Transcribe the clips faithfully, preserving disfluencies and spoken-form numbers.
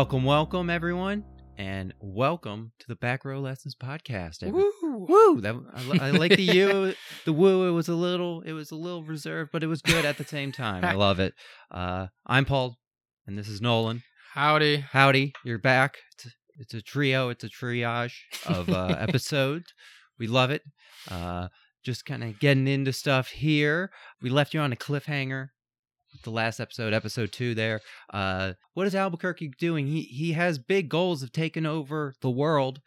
Welcome, welcome, everyone, and welcome to the Back Row Lessons podcast. Everyone. Woo, woo! That, I, I like the you, the woo. It was a little, it was a little reserved, but it was good at the same time. I love it. Uh, I'm Paul, and this is Nolan. Howdy, howdy! You're back. It's a, it's a trio. It's a triage of uh, episodes. We love it. Uh, just kind of getting into stuff here. We left you on a cliffhanger. The last episode, episode two there. Uh, what is Albuquerque doing? He he has big goals of taking over the world,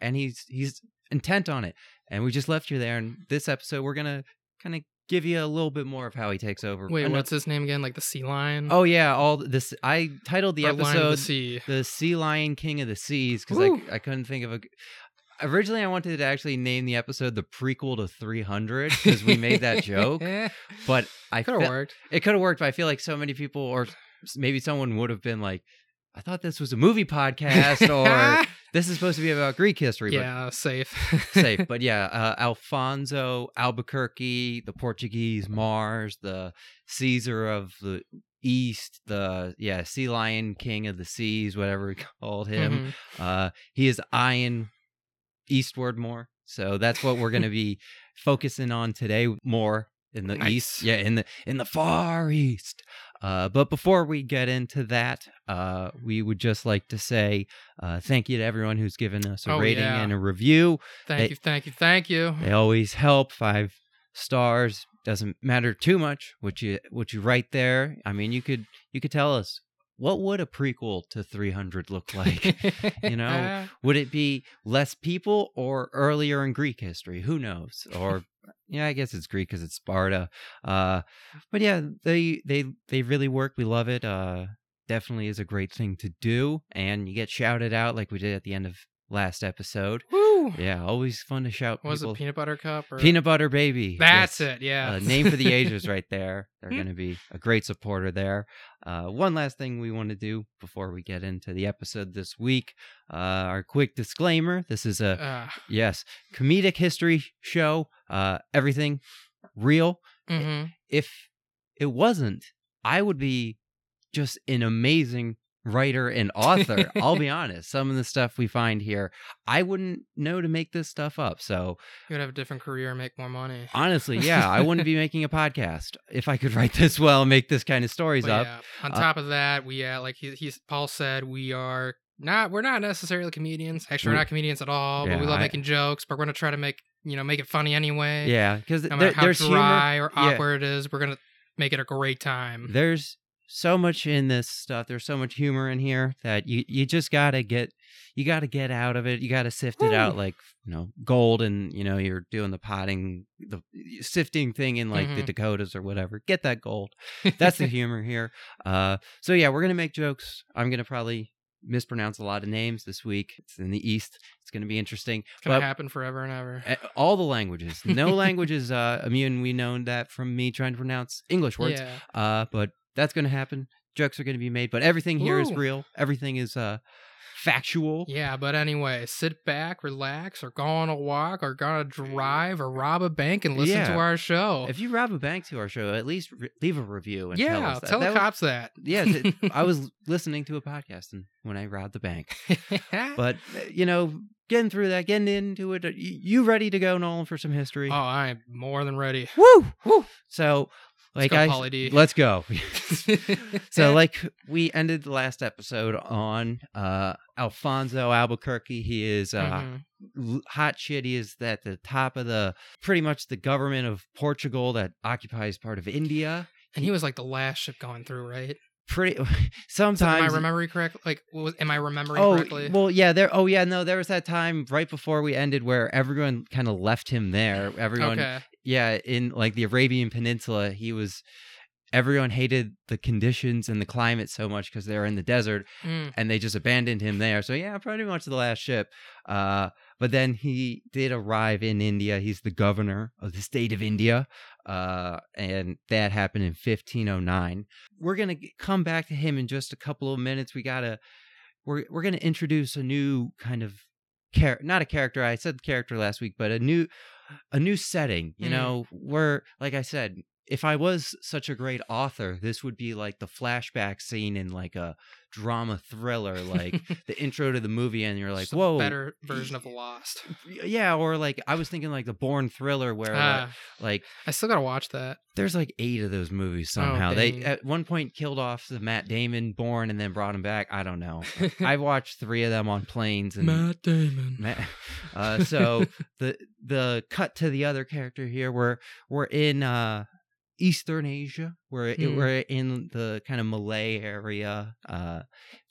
and he's he's intent on it. And we just left you there. And this episode, we're going to kind of give you a little bit more of how he takes over. Wait, and what's his name again? Like the Sea Lion? Oh, yeah. all this. I titled the or episode Lion of the, sea. the Sea Lion King of the Seas, because I, I couldn't think of a... Originally, I wanted to actually name the episode the prequel to three hundred because we made that joke, but I could have worked. It could have worked, but I feel like so many people, or maybe someone would have been like, I thought this was a movie podcast, or this is supposed to be about Greek history. Yeah, but, safe. safe, but yeah, uh, Alfonso Albuquerque, the Portuguese Mars, the Caesar of the East, the yeah Sea Lion King of the Seas, whatever we called him. Mm-hmm. Uh, he is eyeing eastward more, so that's what we're going to be focusing on today, more in the nice. east yeah in the in the far east. Uh but before we get into that, uh we would just like to say uh thank you to everyone who's given us a oh, rating yeah. and a review. Thank they, you thank you thank you They always help. Five stars doesn't matter too much what you what you write there. I mean, you could you could tell us, what would a prequel to three hundred look like? You know, would it be less people or earlier in Greek history? Who knows? Or, yeah, I guess it's Greek because it's Sparta. Uh, but yeah, they they they really work. We love it. Uh, definitely is a great thing to do, and you get shouted out like we did at the end of last episode. Woo! Yeah, always fun to shout. What was it, Peanut Butter Cup? Or... Peanut Butter Baby. That's yes. it, yeah. Uh, name for the ages right there. They're going to be a great supporter there. Uh, one last thing we want to do before we get into the episode this week, uh, our quick disclaimer. This is a, uh. yes, comedic history show. Uh, everything real. Mm-hmm. If it wasn't, I would be just an amazing writer and author. I'll be honest, some of the stuff we find here, I wouldn't know to make this stuff up. So you would have a different career and make more money. Honestly, yeah, I wouldn't be making a podcast if I could write this well and make this kind of stories but up. Yeah. On uh, top of that, we uh, like he, he's Paul said, we are not we're not necessarily comedians. Actually, we're not comedians at all, yeah, but we love I, making jokes. But we're gonna try to make you know make it funny anyway. Yeah, because no matter there, how dry humor, or awkward yeah. it is, we're gonna make it a great time. There's so much in this stuff. There's so much humor in here that you, you just gotta get you gotta get out of it. You gotta sift it Ooh. out like you know gold, and you know you're doing the potting, the sifting thing in like mm-hmm. the Dakotas or whatever. Get that gold. That's the humor here. Uh, so yeah, we're gonna make jokes. I'm gonna probably mispronounce a lot of names this week. It's in the East. It's gonna be interesting. It's gonna but happen forever and ever. All the languages. No language is uh, immune. We know that from me trying to pronounce English words. Yeah. Uh, but that's going to happen. Jokes are going to be made, but everything here Ooh. is real. Everything is uh, factual. Yeah, but anyway, sit back, relax, or go on a walk, or go on a drive, or rob a bank and listen yeah. to our show. If you rob a bank to our show, at least re- leave a review and yeah, tell us that. tell that the was, cops that. Yeah, th- I was listening to a podcast and when I robbed the bank. But, you know... Getting through that, getting into it. You ready to go, Nolan, for some history? Oh, I am more than ready. Woo! Woo! So, like let's go, I, let's go. So, like we ended the last episode on uh, Alfonso Albuquerque. He is uh, mm-hmm. hot shit. He is at the top of the pretty much the government of Portugal that occupies part of India, and he was like the last ship going through, right? Pretty sometimes. So am I remembering correctly? Like, was, am I remembering oh, correctly? Well, yeah. There. Oh, yeah. No, there was that time right before we ended where everyone kind of left him there. Everyone. Okay. Yeah, in like the Arabian Peninsula, he was. Everyone hated the conditions and the climate so much because they were in the desert, mm. and they just abandoned him there. So yeah, pretty much the last ship. Uh, but then he did arrive in India. He's the governor of the state of India. Uh, and that happened in fifteen oh nine. We're going to come back to him in just a couple of minutes. We got to, we're, we're going to introduce a new kind of character, not a character. I said the character last week, but a new, a new setting, you mm. know, we're, like I said, if I was such a great author, this would be like the flashback scene in like a drama thriller, like the intro to the movie, and you're like, whoa, better version of Lost. Yeah, or like I was thinking like the Bourne thriller, where uh, like I still gotta watch that. There's like eight of those movies somehow. Oh, they at one point killed off the Matt Damon Bourne and then brought him back. I don't know. I watched three of them on planes. And Matt Damon. Matt, uh, so the the cut to the other character here. We're we're in. Uh, Eastern Asia, we're, hmm. we're in the kind of Malay area. Uh,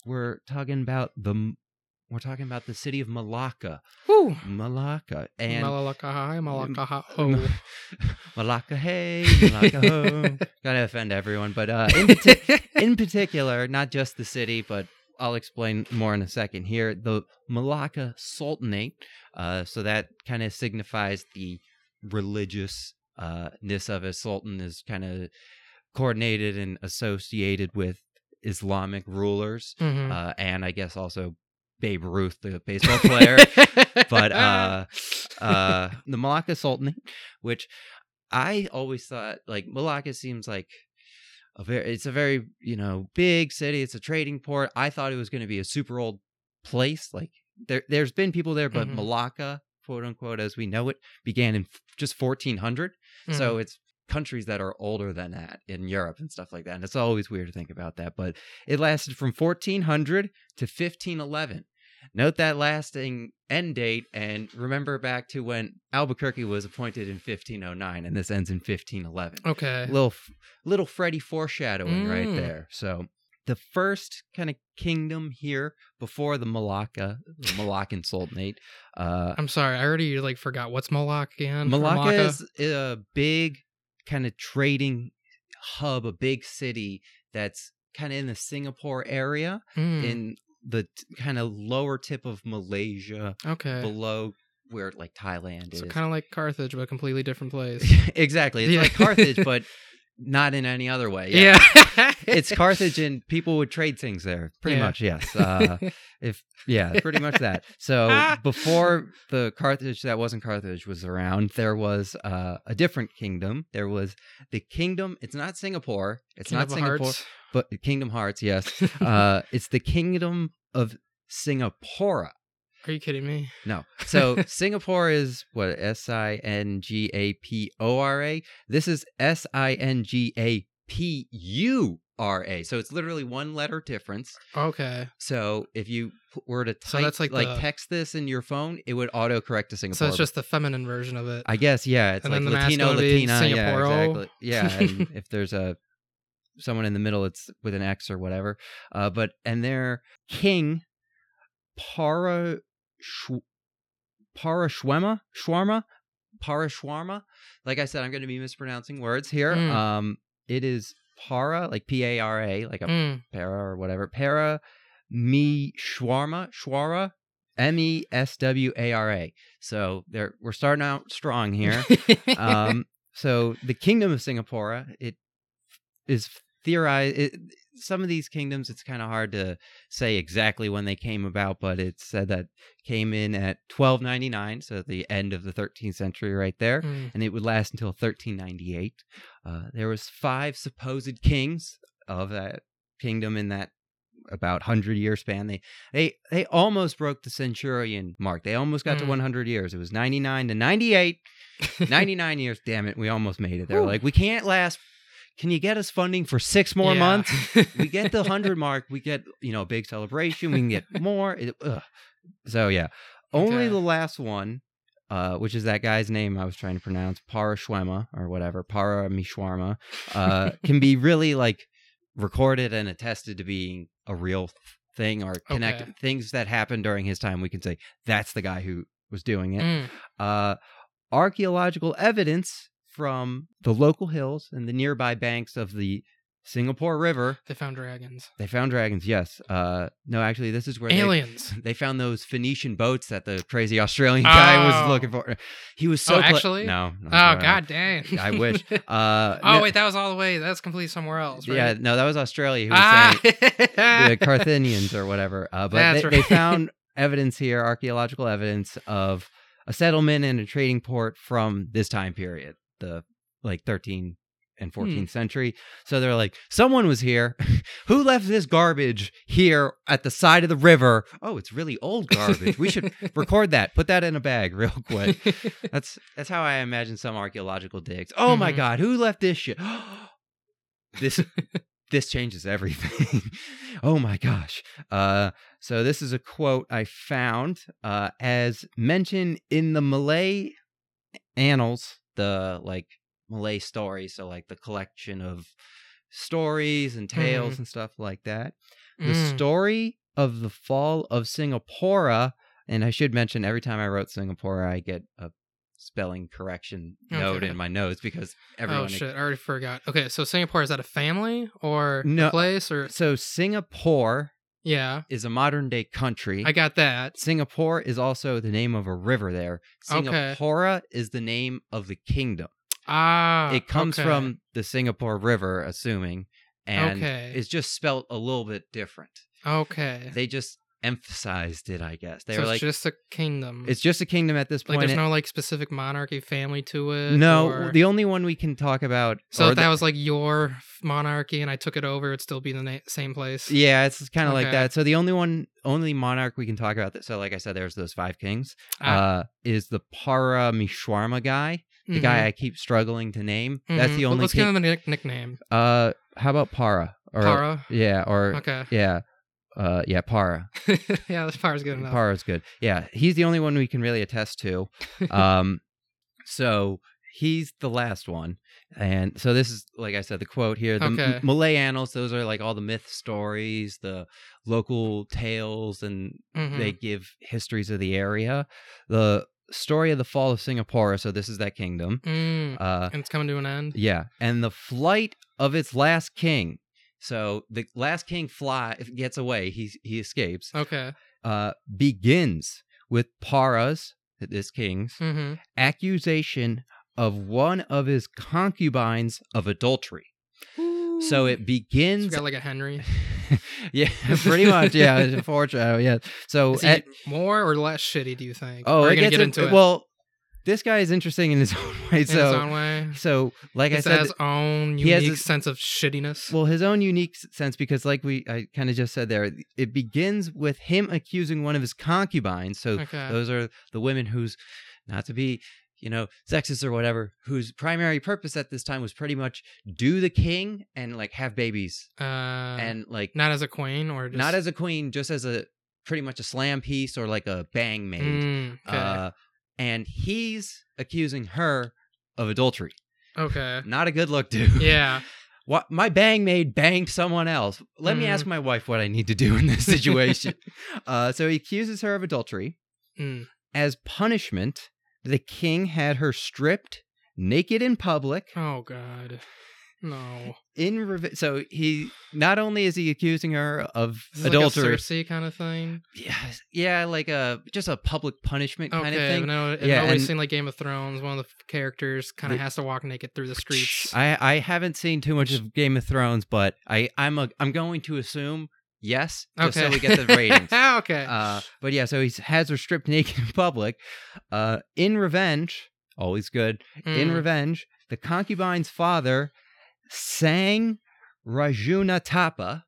we're talking about the we're talking about the city of Malacca. Woo. Malacca and Malacca hi, Malacca ho, oh. Malacca hey, Malacca ho. Gotta offend everyone, but uh, in, pati- in particular, not just the city, but I'll explain more in a second here. The Malacca Sultanate, uh, so that kind of signifies the religious. Uh, this of a sultan is kind of coordinated and associated with Islamic rulers, mm-hmm. uh, and I guess also Babe Ruth, the baseball player. But uh, uh, the Malacca Sultanate, which I always thought, like Malacca seems like a very, it's a very you know big city. It's a trading port. I thought it was going to be a super old place. Like there, there's been people there, but mm-hmm. Malacca, quote unquote, as we know it, began in just fourteen hundred. Mm-hmm. So it's countries that are older than that in Europe and stuff like that. And it's always weird to think about that. But it lasted from fourteen hundred to fifteen eleven. Note that lasting end date and remember back to when Albuquerque was appointed in fifteen oh nine and this ends in fifteen eleven. Okay. Little, little Freddy foreshadowing mm. right there. So the first kind of kingdom here before the Malacca, the Malaccan Sultanate. Uh, I'm sorry, I already like forgot what's Malacca again. Malacca is a big kind of trading hub, a big city that's kind of in the Singapore area, mm. in the t- kind of lower tip of Malaysia, okay, below where like Thailand so is. So kind of like Carthage, but a completely different place. Exactly, it's yeah. like Carthage, but. Not in any other way. Yeah. yeah. It's Carthage and people would trade things there. Pretty yeah. much, yes. Uh, if yeah, pretty much that. So before the Carthage that wasn't Carthage was around, there was uh, a different kingdom. There was the kingdom, it's not Singapore. It's kingdom not Singapore. Hearts. But Kingdom Hearts, yes. Uh, it's the kingdom of Singapura. Are you kidding me? No. So Singapore is what? S I N G A P O R A. This is S I N G A P U R A. So it's literally one letter difference. Okay. So if you were to type, so that's like, like the... text this in your phone, it would autocorrect to Singapore. So it's just the feminine version of it. I guess, yeah. It's and like then the Latino, Latina. Singapore. Yeah, exactly. Yeah. And if there's a someone in the middle, it's with an X or whatever. Uh, but, and their king, Para... Parashwema? Shwarma? Parashwema? Like I said, I'm going to be mispronouncing words here. Mm. Um, it is para, like P A R A, like a mm. para or whatever. Para me shwarma, shwara, M E S W A R A. So there, we're starting out strong here. um, so the kingdom of Singapore, it is theorized... It, some of these kingdoms, it's kind of hard to say exactly when they came about, but it said that came in at twelve ninety-nine, so at the end of the thirteenth century right there, mm. and it would last until thirteen ninety-eight. Uh, there was five supposed kings of that kingdom in that about one hundred year span. They they they almost broke the centurion mark. They almost got mm. to one hundred years. It was ninety-nine to ninety-eight. ninety-nine years, damn it, we almost made it. They're like, we can't last... Can you get us funding for six more yeah. months? We get the one hundred mark. We get, you know, a big celebration. We can get more. It, so, yeah. Only okay. the last one, uh, which is that guy's name I was trying to pronounce, Parashwema or whatever, Parameshwarma, uh, can be really, like, recorded and attested to being a real thing or connected. Okay. Things that happened during his time, we can say, that's the guy who was doing it. Mm. Uh, archaeological evidence from the local hills and the nearby banks of the Singapore River. They found dragons. They found dragons, yes. Uh, no, actually, this is where aliens. They, they found those Phoenician boats that the crazy Australian oh. guy was looking for. He was so... Oh, pla- actually? No. no oh, no, God dang. I wish. Uh, oh, no, wait, that was all the way. That's completely somewhere else, right? Yeah, no, that was Australia who was ah. saying the Carthaginians or whatever. Uh, but That's they, right. they found evidence here, archaeological evidence of a settlement and a trading port from this time period. The like thirteen and fourteenth hmm. century. So they're like, someone was here. Who left this garbage here at the side of the river? Oh, it's really old garbage. We should record that. Put that in a bag real quick. That's that's how I imagine some archaeological digs. Oh mm-hmm. my God, who left this shit? This this changes everything. Oh my gosh. Uh, so this is a quote I found uh, as mentioned in the Malay annals, the like Malay stories, so like the collection of stories and tales mm. and stuff like that. The mm. story of the fall of Singapura, and I should mention every time I wrote Singapura, I get a spelling correction okay. note in my notes because everyone... Oh shit, ex- I already forgot. Okay, so Singapore, is that a family or no, a place? Or so Singapore yeah. is a modern day country. I got that. Singapore is also the name of a river there. Singapura okay. is the name of the kingdom. Ah, it comes okay. from the Singapore River, assuming, and okay. it's just spelt a little bit different. Okay. They just emphasized it, I guess. They so were it's like, just a kingdom. It's just a kingdom at this point. Like, there's no like specific monarchy family to it? No, or... the only one we can talk about... So if that the... was like your monarchy and I took it over, it'd still be the na- same place? Yeah, it's kind of okay. like that. So the only one, only monarch we can talk about, that, so like I said, there's those five kings, ah. uh, is the Parameshwarma guy. The mm-hmm. guy I keep struggling to name. Mm-hmm. That's the only... Well, let's give him a nick- nickname. Uh, how about Para? Or, Para? Yeah, or... Okay. Yeah. Uh, yeah, Para. Yeah, Para's good enough. Para's good. Yeah, he's the only one we can really attest to. Um, so he's the last one. And so this is, like I said, the quote here. The okay. M- Malay annals, those are like all the myth stories, the local tales, and mm-hmm. they give histories of the area. The... story of the fall of Singapore, so this is that kingdom. Mm, uh, and it's coming to an end? Yeah. And the flight of its last king. So the last king fly gets away. He he escapes. Okay. Uh, begins with Para's, this king's, mm-hmm. accusation of one of his concubines of adultery. Ooh. So it begins... So we got like a Henry... Yeah, pretty much. Yeah, unfortunately. Yeah. So, is he at, more or less shitty, do you think? Oh, we're gonna get a, into it. Well, this guy is interesting in his own way. In so, his own way. So, like he I said, his own unique he has a, sense of shittiness. Well, his own unique sense, because, like we, I kind of just said there, it begins with him accusing one of his concubines. So, okay. those are the women who's not to be, you know, sexist or whatever, whose primary purpose at this time was pretty much do the king and like have babies. Uh, and like not as a queen or just... not as a queen, just as a pretty much a slam piece or like a bang maid. Mm, okay. Uh, and he's accusing her of adultery. Okay. Not a good look, dude. Yeah. What, my bang maid banged someone else. Let mm. me ask my wife what I need to do in this situation. uh, so he accuses her of adultery. Mm. As punishment, the king had her stripped, naked in public. Oh, God. No. In re- So he, not only is he accusing her of adultery. Like a Cersei kind of thing? Yeah, yeah, like a, just a public punishment okay, kind of thing. No, it yeah, always seemed like Game of Thrones. One of the characters kind of has to walk naked through the streets. I, I haven't seen too much of Game of Thrones, but I, I'm, a, I'm going to assume... Yes, just okay. so we get the ratings. Okay. Uh, but yeah, so he has her stripped naked in public. Uh, in revenge, always good, mm. in revenge, the concubine's father, Sang Rajuna Tapa.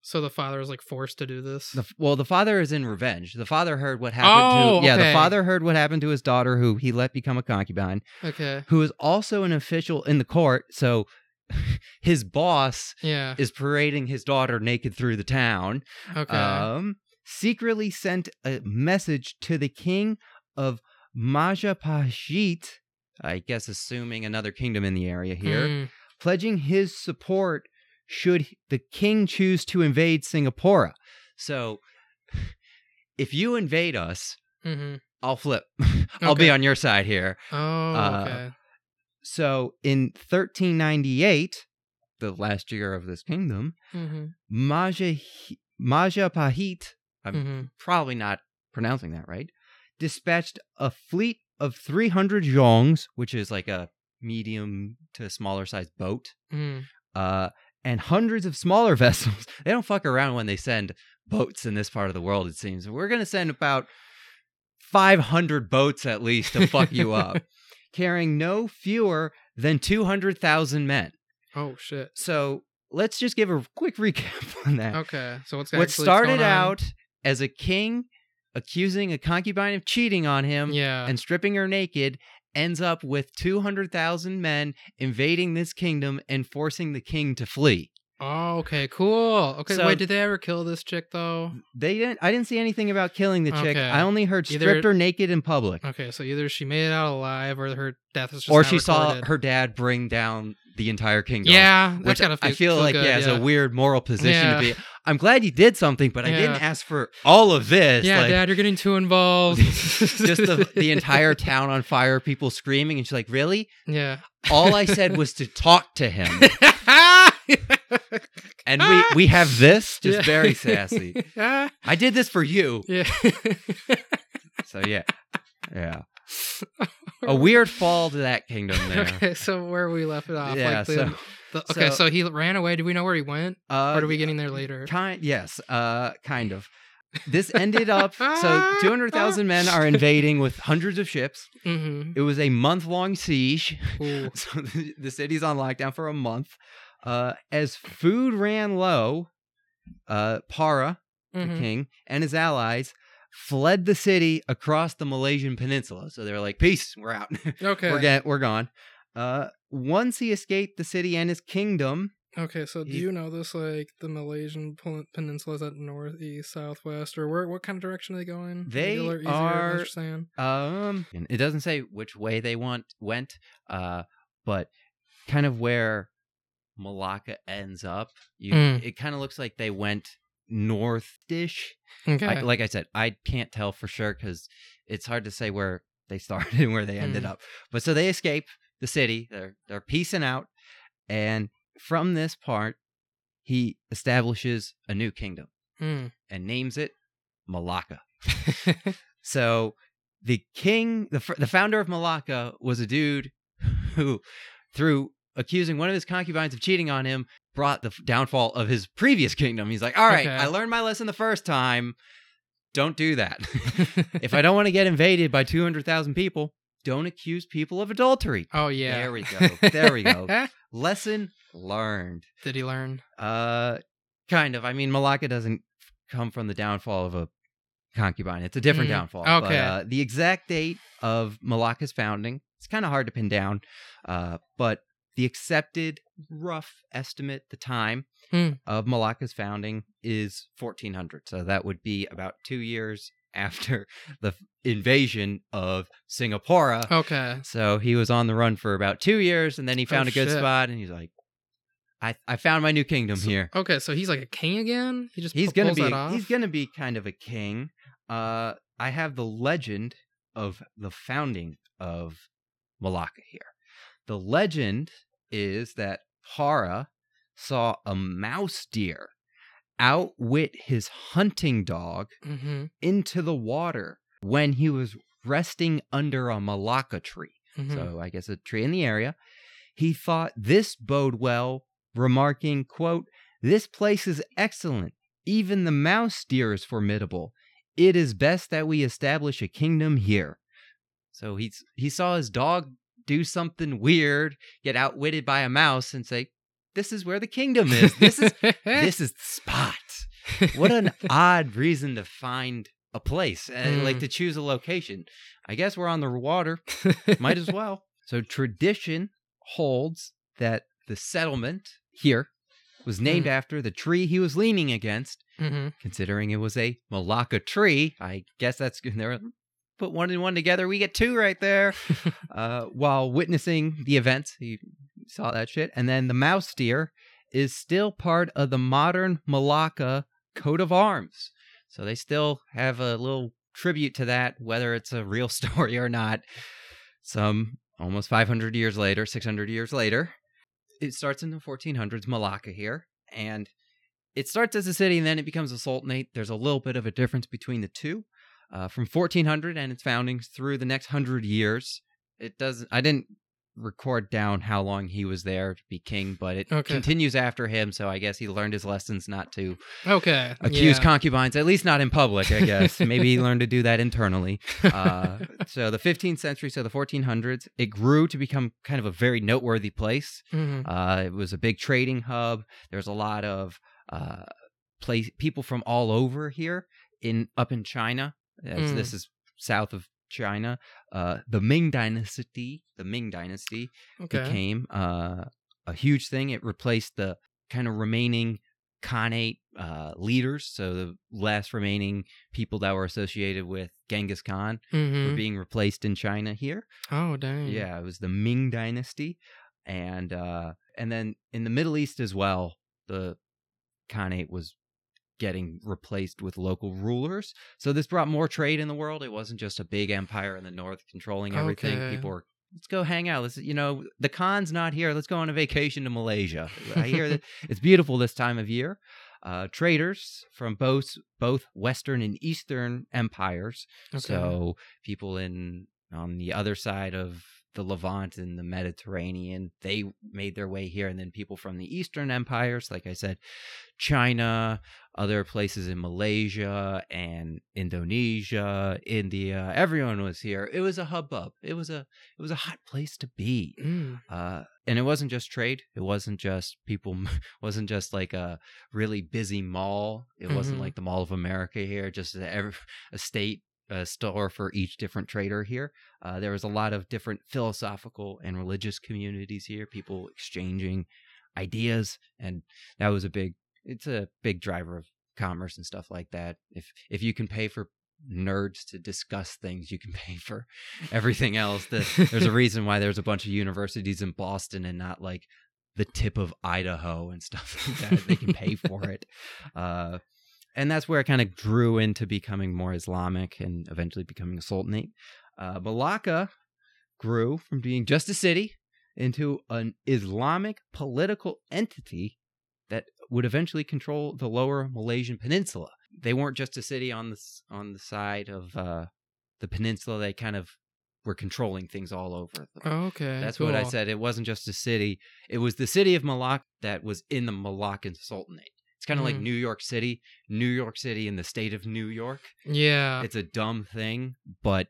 So the father is like forced to do this? The, well, the father is in revenge. The father heard what happened oh, to... Yeah, okay. the father heard what happened to his daughter, who he let become a concubine. Okay. Who is also an official in the court, so... his boss yeah. is parading his daughter naked through the town. Okay. Um, secretly sent a message to the king of Majapahit, I guess assuming another kingdom in the area here, mm. pledging his support should the king choose to invade Singapura. So, if you invade us, mm-hmm. I'll flip. I'll okay. be on your side here. Oh, uh, okay. So in thirteen ninety-eight, the last year of this kingdom, mm-hmm. Majapahit, Majapahit, I'm mm-hmm. probably not pronouncing that right, dispatched a fleet of three hundred yongs, which is like a medium to smaller sized boat, mm. uh, and hundreds of smaller vessels. They don't fuck around when they send boats in this part of the world, it seems. We're going to send about five hundred boats at least to fuck you up. Carrying no fewer than two hundred thousand men. Oh, shit. So let's just give a quick recap on that. Okay. So what's What started out as a king accusing a concubine of cheating on him yeah. and stripping her naked ends up with two hundred thousand men invading this kingdom and forcing the king to flee. Oh, okay, cool. Okay, so, wait, did they ever kill this chick, though? They didn't. I didn't see anything about killing the chick. Okay. I only heard stripped either, her naked in public. Okay, so either she made it out alive, or her death was just Or she recorded. Saw her dad bring down the entire kingdom. Yeah, that's gotta feel, I feel, feel like, good, yeah, yeah, it's a weird moral position yeah. to be. I'm glad you did something, but yeah. I didn't ask for all of this. Yeah, like, Dad, you're getting too involved. Just the, the entire town on fire, people screaming, and she's like, really? Yeah. All I said was to talk to him. And we, we have this, just yeah. very sassy. I did this for you. Yeah. So, yeah. Yeah. A weird fall to that kingdom there. Okay, so where we left it off. Yeah, like the, so, the, okay, so, so he ran away. Do we know where he went? Uh, or are we getting there later? Kind, yes, uh, kind of. This ended up, so two hundred thousand men are invading with hundreds of ships. Mm-hmm. It was a month-long siege. Ooh. So the, the city's on lockdown for a month. Uh, as food ran low, uh, Para, mm-hmm. the king, and his allies fled the city across the Malaysian peninsula. So they were like, peace, we're out. Okay. we're, get, we're gone. Uh, once he escaped the city and his kingdom... Okay, so do he, you know this, like, the Malaysian peninsula is at northeast, southwest, or where? What kind of direction are they going? They easier, are... Understand? Um, it doesn't say which way they want went, uh, but kind of where... Malacca ends up. You, mm. It kind of looks like they went north-ish. Okay. I, like I said, I can't tell for sure because it's hard to say where they started and where they mm. ended up. But so they escape the city. They're they're peacing out. And from this part, he establishes a new kingdom mm. and names it Malacca. So the king, the the founder of Malacca was a dude who, through accusing one of his concubines of cheating on him, brought the downfall of his previous kingdom. He's like, all right, okay. I learned my lesson the first time. Don't do that. If I don't want to get invaded by two hundred thousand people, don't accuse people of adultery. Oh, yeah. There we go. There we go. Lesson learned. Did he learn? Uh, kind of. I mean, Malacca doesn't come from the downfall of a concubine. It's a different mm. downfall. Okay. But, uh, the exact date of Malacca's founding, it's kind of hard to pin down, uh, but the accepted rough estimate, the time hmm. of Malacca's founding is fourteen hundred. So that would be about two years after the invasion of Singapura. Okay. So he was on the run for about two years, and then he found oh, a good shit. spot, and he's like, I, I found my new kingdom so, here. Okay, so he's like a king again? He just he's gonna be that off? He's going to be kind of a king. Uh, I have the legend of the founding of Malacca here. The legend is that Para saw a mouse deer outwit his hunting dog mm-hmm. into the water when he was resting under a Malacca tree. Mm-hmm. So I guess a tree in the area. He thought this bode well, remarking, quote, "This place is excellent. Even the mouse deer is formidable. It is best that we establish a kingdom here." So he's, he saw his dog do something weird, get outwitted by a mouse, and say, "This is where the kingdom is. This is this is the spot." What an odd reason to find a place and mm. like to choose a location. I guess we're on the water. Might as well. So tradition holds that the settlement here was named mm. after the tree he was leaning against, mm-hmm. considering it was a Malacca tree. I guess that's good. There. Put one and one together, we get two right there. Uh, while witnessing the events, he saw that shit. And then the mouse deer is still part of the modern Malacca coat of arms. So they still have a little tribute to that, whether it's a real story or not. Some almost five hundred years later, six hundred years later. It starts in the fourteen hundreds, Malacca here. And it starts as a city and then it becomes a sultanate. There's a little bit of a difference between the two. Uh, from fourteen hundred and its foundings through the next hundred years, it doesn't. I didn't record down how long he was there to be king, but it okay. continues after him, so I guess he learned his lessons not to okay. accuse yeah. concubines, at least not in public, I guess. Maybe he learned to do that internally. Uh, so the fifteenth century, so the fourteen hundreds, it grew to become kind of a very noteworthy place. Mm-hmm. Uh, it was a big trading hub. There's a lot of uh, place, people from all over here, in up in China, as mm. this is south of China. Uh, the Ming Dynasty, the Ming Dynasty okay. became uh, a huge thing. It replaced the kind of remaining Khanate uh, leaders, so the last remaining people that were associated with Genghis Khan mm-hmm. were being replaced in China here. Oh, dang. Yeah, it was the Ming Dynasty. And, uh, and then in the Middle East as well, the Khanate was getting replaced with local rulers. So this brought more trade in the world. It wasn't just a big empire in the north controlling everything. Okay. People were, let's go hang out. Let's, you know, the Khan's not here. Let's go on a vacation to Malaysia. I hear that it's beautiful this time of year. Uh, traders from both both Western and Eastern empires. Okay. So people in on the other side of the Levant and the Mediterranean, they made their way here. And then people from the Eastern empires, like I said, China, other places in Malaysia and Indonesia, India, everyone was here. It was a hubbub. It was a it was a hot place to be. Mm. Uh, and it wasn't just trade. It wasn't just people. Wasn't just like a really busy mall. It mm-hmm. wasn't like the Mall of America here, just a, a state a store for each different trader here. Uh, there was a lot of different philosophical and religious communities here, people exchanging ideas, and that was a big, it's a big driver of commerce and stuff like that. If if you can pay for nerds to discuss things, you can pay for everything else. The, there's a reason why there's a bunch of universities in Boston and not like the tip of Idaho and stuff like that. They can pay for it. Uh, And that's where it kind of drew into becoming more Islamic and eventually becoming a sultanate. Uh, Malacca grew from being just a city into an Islamic political entity that would eventually control the lower Malaysian peninsula. They weren't just a city on the, on the side of uh, the peninsula. They kind of were controlling things all over. Oh, okay. That's cool. What I said. It wasn't just a city. It was the city of Malacca that was in the Malaccan Sultanate. It's kind of mm. like New York City, New York City in the state of New York. Yeah. It's a dumb thing, but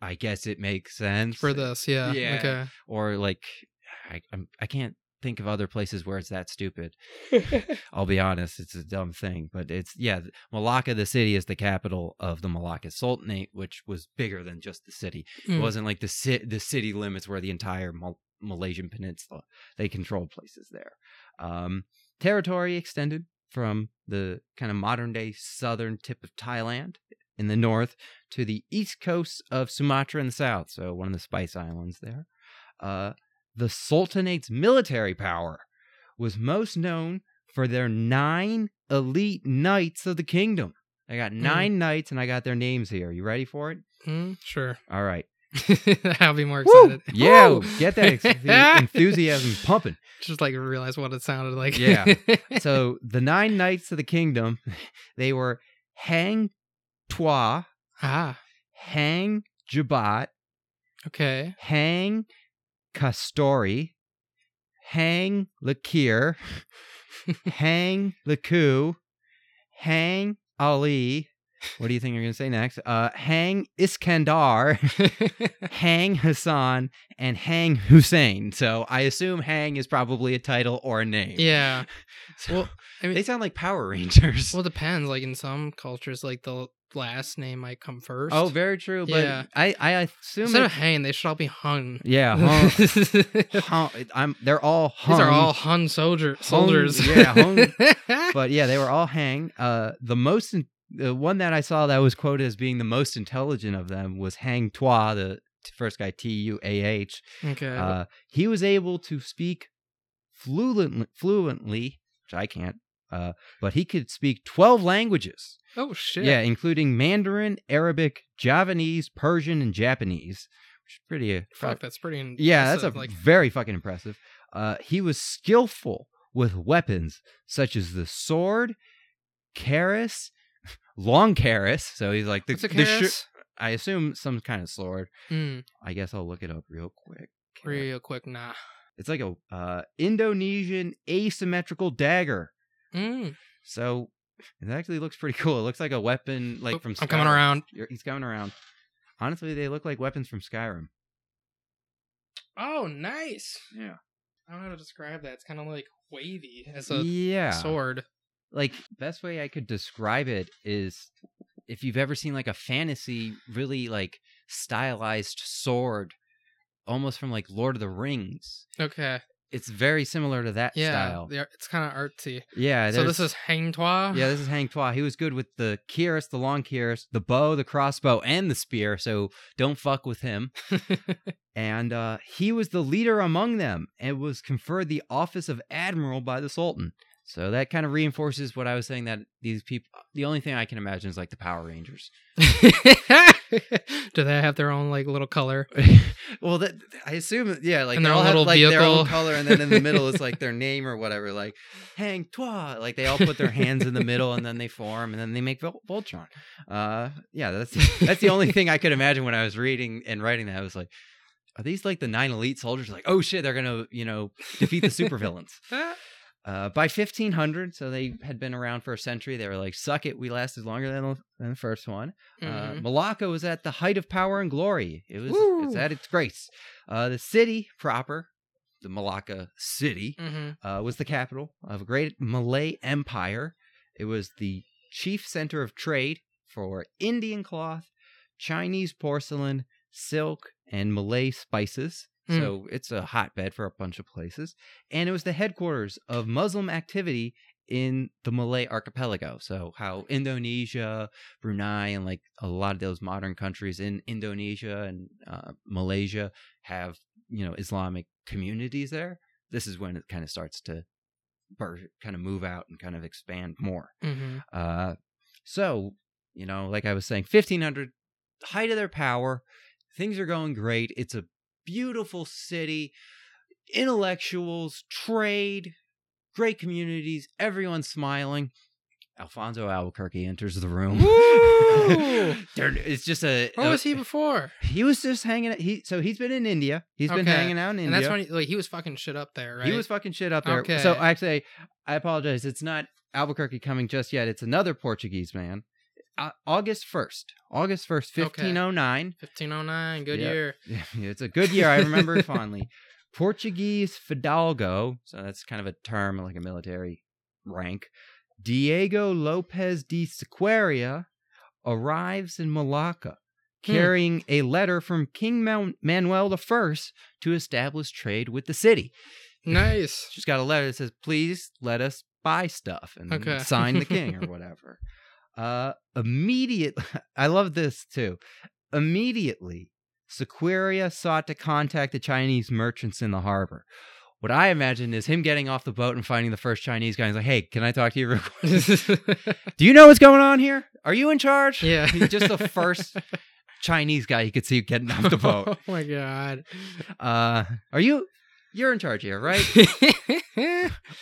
I guess it makes sense. For this, yeah. Yeah. Okay. Or like, I I'm, I can't think of other places where it's that stupid. I'll be honest, it's a dumb thing. But it's, yeah, Malacca, the city, is the capital of the Malacca Sultanate, which was bigger than just the city. Mm. It wasn't like the, si- the city limits were the entire Mal- Malaysian Peninsula. They controlled places there. Um, territory extended from the kind of modern-day southern tip of Thailand in the north to the east coast of Sumatra in the south, so one of the Spice Islands there. Uh, the Sultanate's military power was most known for their nine elite knights of the kingdom. I got nine mm. knights, and I got their names here. You ready for it? Mm, sure. All right. I'll be more excited. Woo! Yeah, Woo! Get that ex- enthusiasm pumping. Just like realize what it sounded like. Yeah. So the nine knights of the kingdom, they were Hang Tuah, ah. Hang Jabat, okay, Hang Kastori, Hang Lakir, Hang Laku, Hang Ali. What do you think you're going to say next? Uh, Hang Iskandar, Hang Hassan, and Hang Hussein. So I assume Hang is probably a title or a name. Yeah. So well, I mean, they sound like Power Rangers. Well, it depends. Like in some cultures, like the last name might come first. Oh, very true. But yeah. I, I assume instead it, of Hang, they should all be Hun. Yeah. Hun, Hun, I'm, they're all Hun. These are all Hun soldier, soldiers. Hun, yeah. Hun. But yeah, they were all Hang. Uh, the most... In- The one that I saw that was quoted as being the most intelligent of them was Hang Tuah, the first guy, T U A H. Okay. Uh, he was able to speak fluently, fluently which I can't, uh, but he could speak twelve languages. Oh, shit. Yeah, including Mandarin, Arabic, Javanese, Persian, and Japanese. Which is pretty... Uh, Fuck, that's pretty impressive. Yeah, that's a, like... very fucking impressive. Uh, he was skillful with weapons such as the sword, karis, long karis, so he's like the, What's a karis? The sh- I assume some kind of sword. Mm. I guess I'll look it up real quick. Real quick, nah. It's like a uh, Indonesian asymmetrical dagger. Mm. So it actually looks pretty cool. It looks like a weapon, like oh, from. Skyrim. I'm coming around. He's coming around. Honestly, they look like weapons from Skyrim. Oh, nice. Yeah. I don't know how to describe that. It's kind of like wavy as a yeah. sword. Like, best way I could describe it is if you've ever seen like a fantasy, really like stylized sword, almost from like Lord of the Rings. Okay. It's very similar to that yeah, style. Yeah, it's kind of artsy. Yeah. So this is Hang Tuah? Yeah, this is Hang Tuah. He was good with the kiris, the long kiris, the bow, the crossbow, and the spear, so don't fuck with him. And uh, he was the leader among them and was conferred the office of admiral by the Sultan. So that kind of reinforces what I was saying, that these people, the only thing I can imagine is like the Power Rangers. Do they have their own like little color? Well, that, I assume, yeah, like they all have like vehicle. Their own color, and then in the middle is like their name or whatever, like Hang Tuah. Like they all put their hands in the middle, and then they form, and then they make Vol- Voltron. Uh, yeah, that's that's the only thing I could imagine when I was reading and writing that. I was like, are these like the nine elite soldiers? Like, oh shit, they're gonna you know defeat the supervillains. Uh, by fifteen hundred, so they had been around for a century, they were like, suck it, we lasted longer than, than the first one. Mm-hmm. Uh, Malacca was at the height of power and glory. It was it's at its grace. Uh, the city proper, the Malacca city, mm-hmm. uh, was the capital of a great Malay empire. It was the chief center of trade for Indian cloth, Chinese porcelain, silk, and Malay spices. So mm. it's a hotbed for a bunch of places. And it was the headquarters of Muslim activity in the Malay archipelago. So how Indonesia, Brunei, and like a lot of those modern countries in Indonesia and uh, Malaysia have, you know, Islamic communities there. This is when it kind of starts to bur- kind of move out and kind of expand more. Mm-hmm. Uh, so, you know, like I was saying, fifteen hundred, height of their power. Things are going great. It's a beautiful city, intellectuals, trade, great communities, everyone's smiling. Alfonso Albuquerque enters the room. It's just a. Where was he before? He was just hanging out. He, so he's been in India. He's okay. been hanging out in India. And that's when he, like, he was fucking shit up there, right? He was fucking shit up there. Okay. So I say, I apologize. It's not Albuquerque coming just yet. It's another Portuguese man. Uh, August first, August first, fifteen oh nine. fifteen oh nine, good yep. year. It's a good year. I remember it fondly. Portuguese Fidalgo, so that's kind of a term, like a military rank. Diogo Lopes de Sequeira arrives in Malacca, carrying hmm. a letter from King Man- Manuel I to establish trade with the city. Nice. She's got a letter that says, please let us buy stuff and okay. sign the king or whatever. Uh, immediately, I love this too. Immediately, Sequeira sought to contact the Chinese merchants in the harbor. What I imagine is him getting off the boat and finding the first Chinese guy. He's like, hey, can I talk to you real quick? Do you know what's going on here? Are you in charge? Yeah. He's just the first Chinese guy you could see getting off the boat. Oh my God. Uh, are you, you're in charge here, right?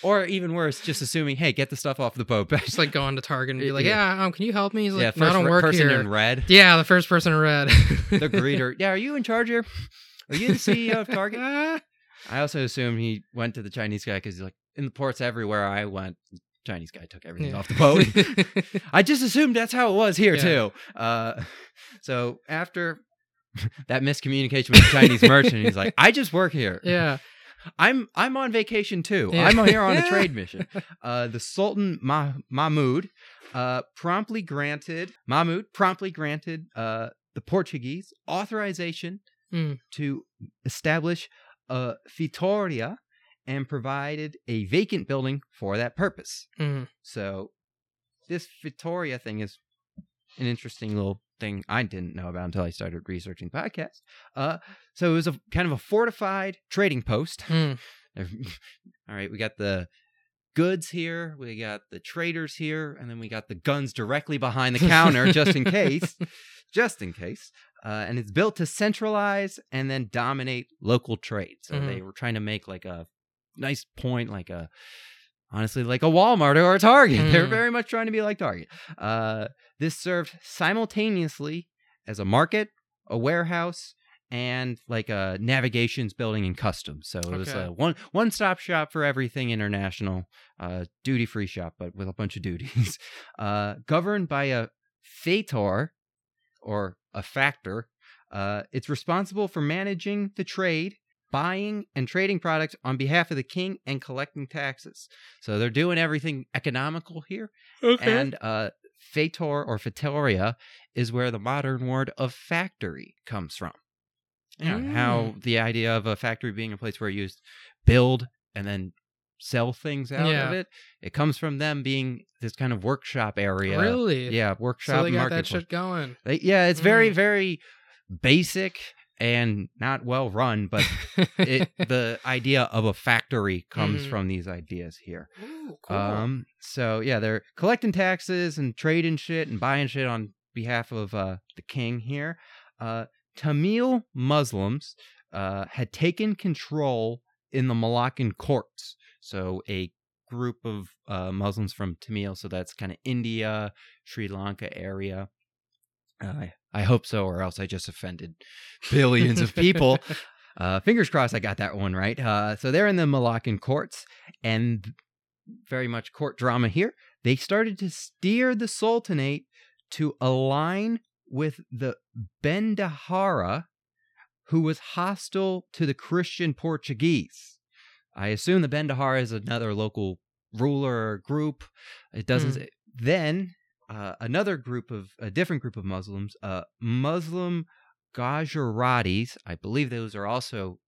Or even worse, just assuming, hey, get the stuff off the boat. Just like going to Target and be like, yeah, yeah um, can you help me? He's like, yeah, first no, I don't re- work person here. in red. Yeah, the first person in red. The greeter. Yeah, are you in charge here? Are you the C E O of Target? I also assume he went to the Chinese guy because he's like, in the ports everywhere I went, the Chinese guy took everything yeah. off the boat. I just assumed that's how it was here, yeah. too. Uh, so after that miscommunication with the Chinese merchant, he's like, I just work here. Yeah. I'm I'm on vacation too. Yeah. I'm here on a trade mission. Uh, the Sultan Mah- Mahmud uh, promptly granted Mahmud promptly granted uh, the Portuguese authorization mm. to establish a Vitoria and provided a vacant building for that purpose. Mm. So this Vitoria thing is an interesting little thing I didn't know about until I started researching the podcast. Uh, so it was a kind of a fortified trading post. Mm. All right, we got the goods here, we got the traders here, and then we got the guns directly behind the counter, just in case, just in case. Uh, and it's built to centralize and then dominate local trade. So mm. they were trying to make like a nice point, like a Honestly, like a Walmart or a Target. Mm. They're very much trying to be like Target. Uh, this served simultaneously as a market, a warehouse, and like uh, navigations, building, and customs. So it okay. was a one one stop shop for everything international, uh, duty free shop, but with a bunch of duties. Uh, governed by a fator, or a factor, uh, it's responsible for managing the trade, buying and trading products on behalf of the king, and collecting taxes. So they're doing everything economical here. Okay. And uh, fator or fatoria is where the modern word of factory comes from. You know, mm. How the idea of a factory being a place where you build and then sell things out yeah. of it. It comes from them being this kind of workshop area. Really? Yeah, workshop. So they got that shit going. Yeah, it's mm. very, very basic and not well run, but it, the idea of a factory comes mm. from these ideas here. Ooh, cool. Um, so yeah, they're collecting taxes and trading shit and buying shit on behalf of uh, the king here. Uh, Tamil Muslims uh, had taken control in the Malaccan courts. So a group of uh, Muslims from Tamil, so that's kind of India, Sri Lanka area. Uh, I hope so, or else I just offended billions of people. Uh, fingers crossed I got that one right. Uh, so they're in the Malaccan courts, and very much court drama here. They started to steer the Sultanate to align with the Bendahara, who was hostile to the Christian Portuguese. I assume the Bendahara is another local ruler or group. It doesn't. Mm. Then uh, another group of a different group of Muslims, uh, Muslim Gujaratis. I believe those are also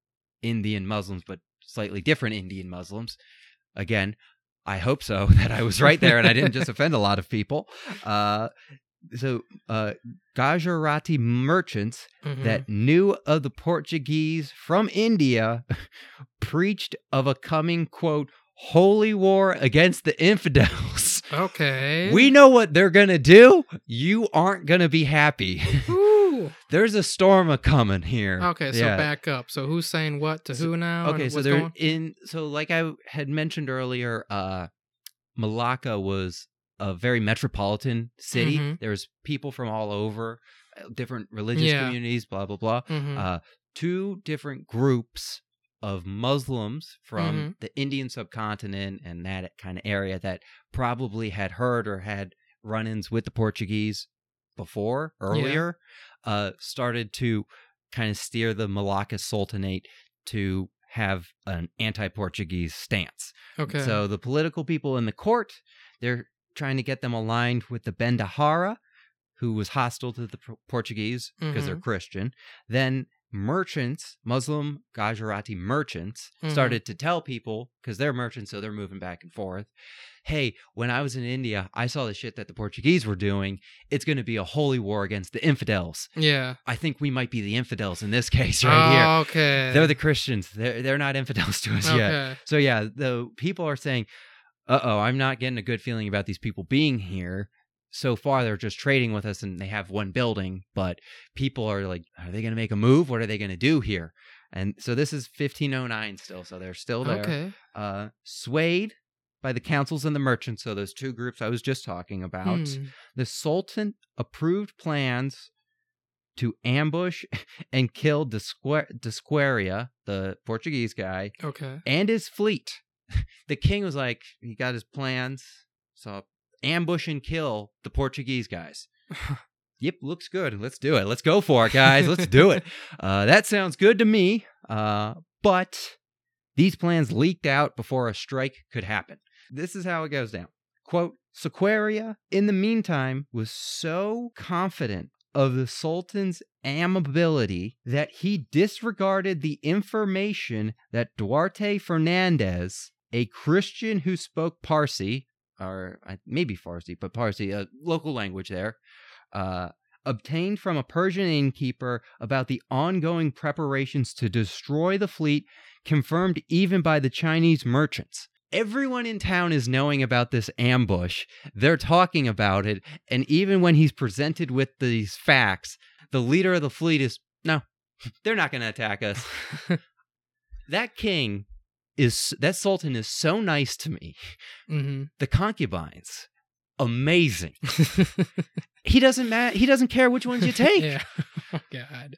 Indian Muslims, but slightly different Indian Muslims. Again, I hope so that I was right there and I didn't just offend a lot of people. Uh, so uh, Gujarati merchants mm-hmm. that knew of the Portuguese from India preached of a coming, quote, holy war against the infidels. Okay. We know what they're going to do. You aren't going to be happy. Ooh. There's a storm a-coming here. Okay, so yeah. back up. So who's saying what to so, who now? Okay, so they're going? in, so like I had mentioned earlier, uh, Malacca was a very metropolitan city. Mm-hmm. There was people from all over, different religious yeah. communities, blah, blah, blah. Mm-hmm. Uh, two different groups of Muslims from mm-hmm. the Indian subcontinent and that kind of area that probably had heard or had run-ins with the Portuguese before, earlier, yeah. uh, started to kind of steer the Malacca Sultanate to have an anti-Portuguese stance. Okay. So the political people in the court, they're trying to get them aligned with the Bendahara, who was hostile to the Portuguese because mm-hmm. they're Christian. Then merchants, Muslim Gujarati merchants, mm-hmm. started to tell people, because they're merchants, so they're moving back and forth, hey, when I was in India, I saw the shit that the Portuguese were doing. It's going to be a holy war against the infidels. Yeah. I think we might be the infidels in this case right oh, here. Okay. They're the Christians. They're, they're not infidels to us okay. yet. So yeah, the people are saying, uh-oh, I'm not getting a good feeling about these people being here. So far, they're just trading with us and they have one building, but people are like, are they going to make a move? What are they going to do here? And so this is fifteen oh nine still, so they're still there. Okay. Uh, swayed by the councils and the merchants, so those two groups I was just talking about, hmm. the Sultan approved plans to ambush and kill Desqueira, the Portuguese guy, okay. and his fleet. The king was like, he got his plans, so ambush and kill the Portuguese guys. Yep, looks good. Let's do it. Let's go for it, guys. Let's do it. Uh, that sounds good to me, uh, but these plans leaked out before a strike could happen. This is how it goes down. Quote, Sequeira, in the meantime, was so confident of the Sultan's amiability that he disregarded the information that Duarte Fernandez, a Christian who spoke Parsi, or maybe Farsi, but Parsi, a local language there, uh, obtained from a Persian innkeeper about the ongoing preparations to destroy the fleet, confirmed even by the Chinese merchants. Everyone in town is knowing about this ambush. They're talking about it. And even when he's presented with these facts, the leader of the fleet is, no, they're not going to attack us. That king is, that Sultan is so nice to me. Mm-hmm. The concubines, amazing. He doesn't matter. He doesn't care which ones you take. Yeah. Oh, God.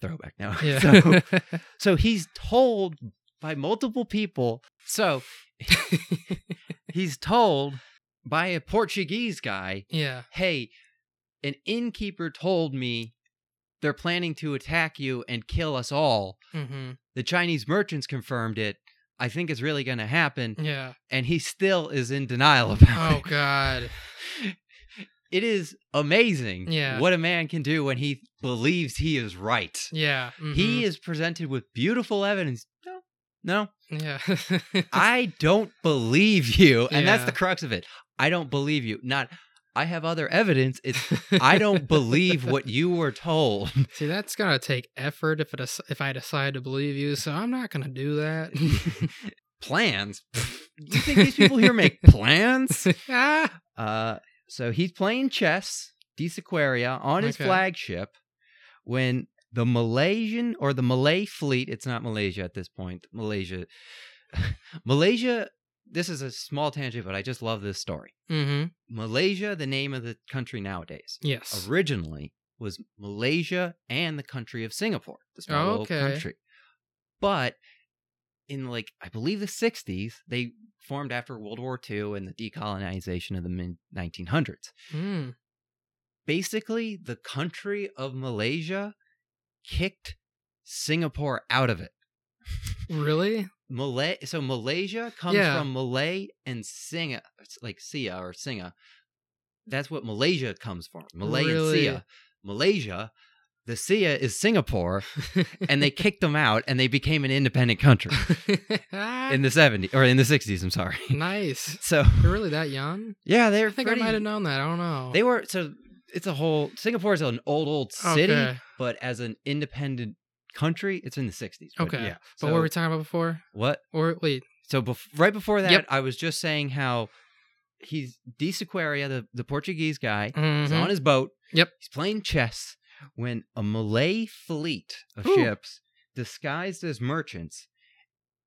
Throwback now. Yeah. So, so he's told by multiple people. So he's told by a Portuguese guy. Yeah. Hey, an innkeeper told me they're planning to attack you and kill us all. Mm-hmm. The Chinese merchants confirmed it. I think it's really going to happen. Yeah. And he still is in denial about it. Oh, God. It is amazing yeah. what a man can do when he believes he is right. Yeah. Mm-hmm. He is presented with beautiful evidence. No. No. Yeah. I don't believe you. And yeah. that's the crux of it. I don't believe you. Not, I have other evidence. It's, I don't believe what you were told. See, that's going to take effort if, it, if I decide to believe you, so I'm not going to do that. Plans? You think these people here make plans? Ah. Uh... So he's playing chess, de Sequeira, on his okay. flagship when the Malaysian or the Malay fleet, it's not Malaysia at this point, Malaysia, Malaysia, this is a small tangent, but I just love this story. Mm-hmm. Malaysia, the name of the country nowadays. Yes. Originally was Malaysia and the country of Singapore, the small oh, okay. little country. But in like, I believe the sixties, they... formed after World War Two and the decolonization of the mid nineteen hundreds. Mm. Basically, the country of Malaysia kicked Singapore out of it. Really? Malay- so Malaysia comes yeah. from Malay and Singa, like Sia or Singa. That's what Malaysia comes from. Malay really? and Sia. Malaysia, the Sia is Singapore, and they kicked them out, and they became an independent country in the seventies or in the sixties. I'm sorry. Nice. So they're really that young? Yeah, they're. I think pretty, I might have known that. I don't know. They were. So it's a whole. Singapore is an old, old city, okay. but as an independent country, it's in the sixties. But okay. Yeah. So, but what were we talking about before? What? Or wait. So bef- right before that, yep. I was just saying how he's de Sequeira, the the Portuguese guy, mm-hmm. is on his boat. Yep. He's playing chess. When a Malay fleet of Ooh. ships disguised as merchants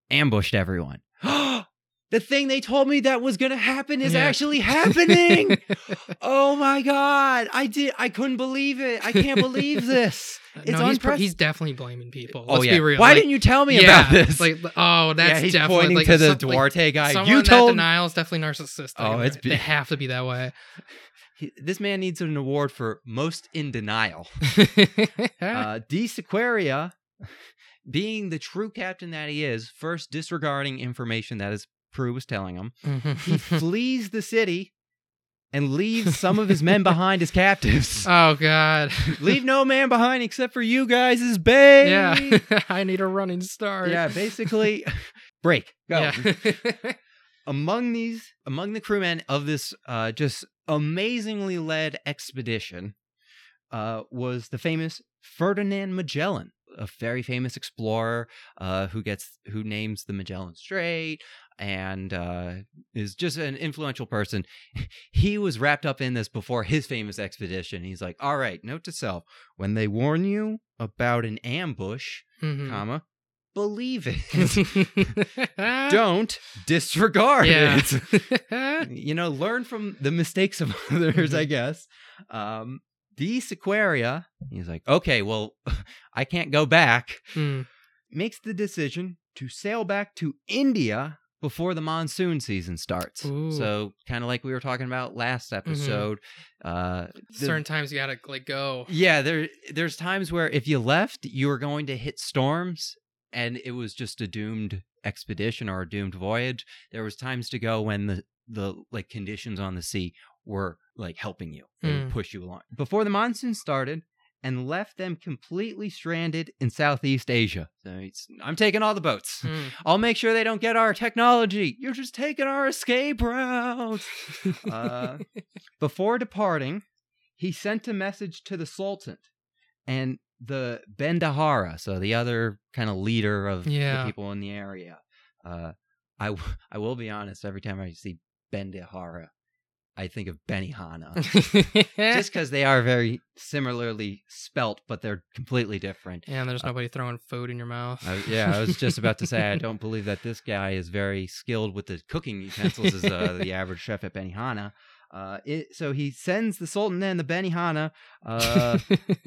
ambushed everyone. The thing they told me that was going to happen is yeah. actually happening. Oh my God. I did. I couldn't believe it. I can't believe this. It's no, he's, unpre- he's definitely blaming people. Let's oh, yeah. be real. Why like, didn't you tell me yeah, about this? Like, oh, that's yeah, he's definitely pointing like, to the Duarte like, guy. You told that denial is definitely narcissistic. Oh, it's be- they have to be that way. This man needs an award for most in denial. uh, de Sequeira, being the true captain that he is, first disregarding information that his crew was telling him, he flees the city and leaves some of his men behind as captives. Oh, God. Leave no man behind except for you guys as bae. Yeah, I need a running start. Yeah, basically, break, go. Yeah. Among these, among the crewmen of this uh, just amazingly led expedition uh, was the famous Ferdinand Magellan, a very famous explorer uh, who gets who names the Magellan Strait and uh, is just an influential person. He was wrapped up in this before his famous expedition. He's like, all right, note to self, when they warn you about an ambush, mm-hmm. comma, believe it. Don't disregard yeah. it. You know, learn from the mistakes of others, I guess. Um, de Sequeira, he's like, okay, well, I can't go back. Mm. Makes the decision to sail back to India before the monsoon season starts. Ooh. So kind of like we were talking about last episode. Mm-hmm. Uh, the, Certain times you gotta like go. Yeah, there there's times where if you left, you were going to hit storms. And it was just a doomed expedition or a doomed voyage. There was times to go when the, the like conditions on the sea were like helping you, they mm. would push you along. Before the monsoon started and left them completely stranded in Southeast Asia. So it's, I'm taking all the boats. Mm. I'll make sure they don't get our technology. You're just taking our escape route. uh, before departing, he sent a message to the Sultan and the Bendahara, so the other kind of leader of yeah. the people in the area. Uh, I, w- I will be honest, every time I see Bendahara, I think of Benihana. Just because they are very similarly spelt, but they're completely different. Yeah, and there's uh, nobody throwing food in your mouth. I, yeah, I was just about to say, I don't believe that this guy is very skilled with the cooking utensils as uh, the average chef at Benihana. Uh, it, so he sends the Sultan and the Benihana uh,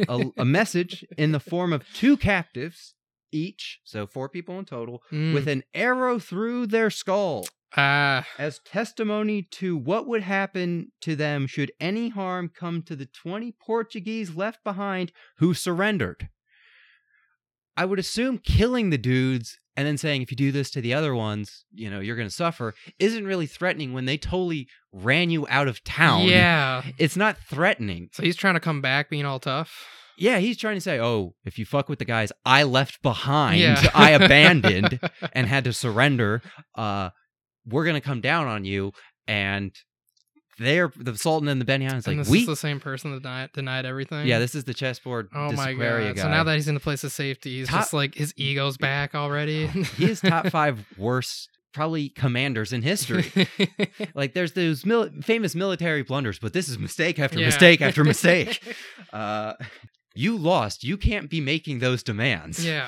a, a message in the form of two captives each, so four people in total, mm. with an arrow through their skull uh. as testimony to what would happen to them should any harm come to the twenty Portuguese left behind who surrendered. I would assume killing the dudes and then saying, if you do this to the other ones, you know, you're going to suffer, isn't really threatening when they totally ran you out of town. Yeah. It's not threatening. So he's trying to come back being all tough? Yeah, he's trying to say, oh, if you fuck with the guys I left behind, yeah. I abandoned and had to surrender, uh, we're going to come down on you. And they're, the Sultan and the Benihana is like, this we... is the same person that denied, denied everything? Yeah, this is the chessboard. Oh my God. Guy. So now that he's in the place of safety, he's top... just like, his ego's back already. He is top five worst, probably, commanders in history. Like, there's those mil- famous military blunders, but this is mistake after yeah. mistake after mistake. Uh, you lost. You can't be making those demands. Yeah.